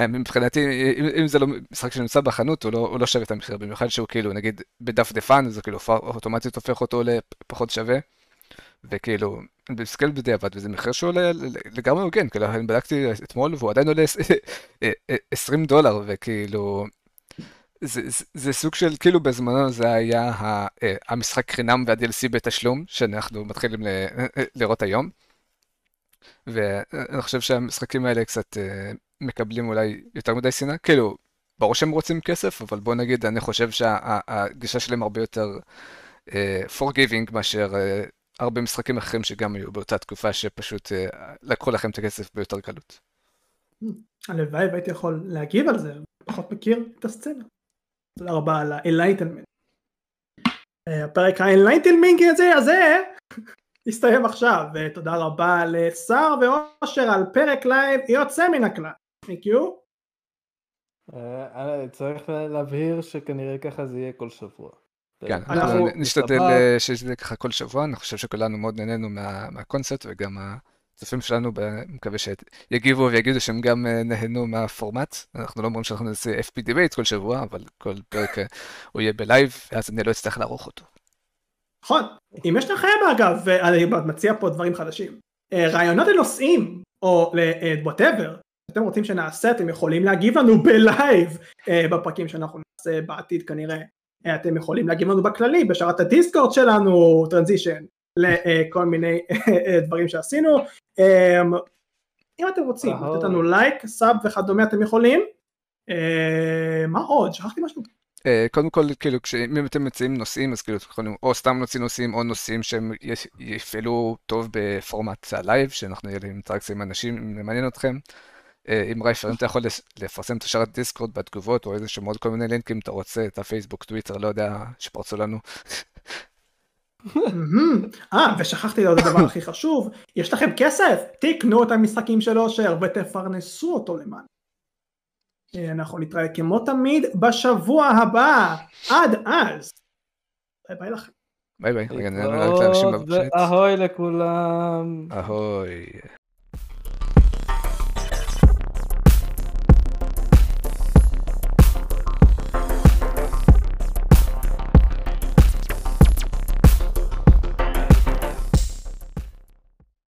מבחינתי, אם זה לא משחק שנמצא בחנות, הוא לא, הוא לא שווה את המחיר, במיוחד שהוא כאילו, נגיד, בדפדפן, זה כאילו אוטומטית הופך אותו לפחות שווה, וכאילו, אני מסתכל בדיעבד, וזה מחיר שהוא לגמרי הוגן, כאילו, אני בדקתי אתמול, והוא עדיין עולה עשרים דולר, וכאילו, זה, זה, זה סוג של, כאילו בזמנו זה היה ה, אה, המשחק חינם וה-די אל סי בתשלום, שאנחנו מתחילים ל, אה, אה, לראות היום. ואני חושב שהמשחקים האלה קצת אה, מקבלים אולי יותר מדי סינה, כאילו, ברור שהם רוצים כסף, אבל בוא נגיד, אני חושב שהגישה שה, שלהם הרבה יותר אה, forgiving מאשר אה, הרבה משחקים אחרים שגם היו באותה תקופה שפשוט אה, לקחו לכם את הכסף ביותר קלות. הלוואי והייתי יכול להגיב על זה, פחות מכיר את הסצנה. תודה רבה על ה-Enlightenment. הפרק ה-Enlightenment הזה הסתיים עכשיו, ותודה רבה לשר ואושר על פרק לייב יוצא מן הכלל. תודה. צריך להבהיר שכנראה ככה זה יהיה כל שבוע. כן, אנחנו נשתדל שזה ככה כל שבוע, אני חושב שכולנו מאוד נהנינו מהקונספט וגם ה... הצופים שלנו, מקווה שיגיבו ויגידו שהם גם נהנו מהפורמט. אנחנו לא אומרים שאנחנו נעשה אף פי Debate כל שבוע, אבל כל פרק הוא יהיה בלייב, ואז אני לא אצטרך לערוך אותו. נכון. אם יש לכם אגב, אני מציע פה דברים חדשים. רעיונות לנושאים, או whatever, אתם רוצים שנעשה, אתם יכולים להגיב לנו בלייב בפרקים שאנחנו נעשה בעתיד כנראה. אתם יכולים להגיב לנו בכללי, בשרת הדיסקורד שלנו, טרנזישן. לכל מיני דברים שעשינו. אם אתם רוצים, לתת לנו לייק, סאב וכדומה, אתם יכולים. מה עוד? שכחתי משהו. קודם כל, כאילו, אם אתם מציעים נושאים, אז כאילו, אתם יכולים או סתם נוציא נושאים, או נושאים שהם יפעלו טוב בפורמט הלייב, שאנחנו נהיה לאינטראקציה עם אנשים, אם מעניין אתכם. אם רייפר, אם אתה יכול לפרסם את השארת דיסקורד בתגובות, או איזשהו עוד כל מיני לינקים, אם אתה רוצה, את הפייסבוק, טוויטר, לא יודע, שפרצו לנו. אה, ושכחתי עוד הדבר הכי חשוב, יש לכם כסף, תקנו את המשחקים של אושר ותפרנסו אותו למען. אנחנו נתראה כמו תמיד בשבוע הבא, עד אז. ביי ביי לכם. ביי ביי. אהוי לכולם. אהוי.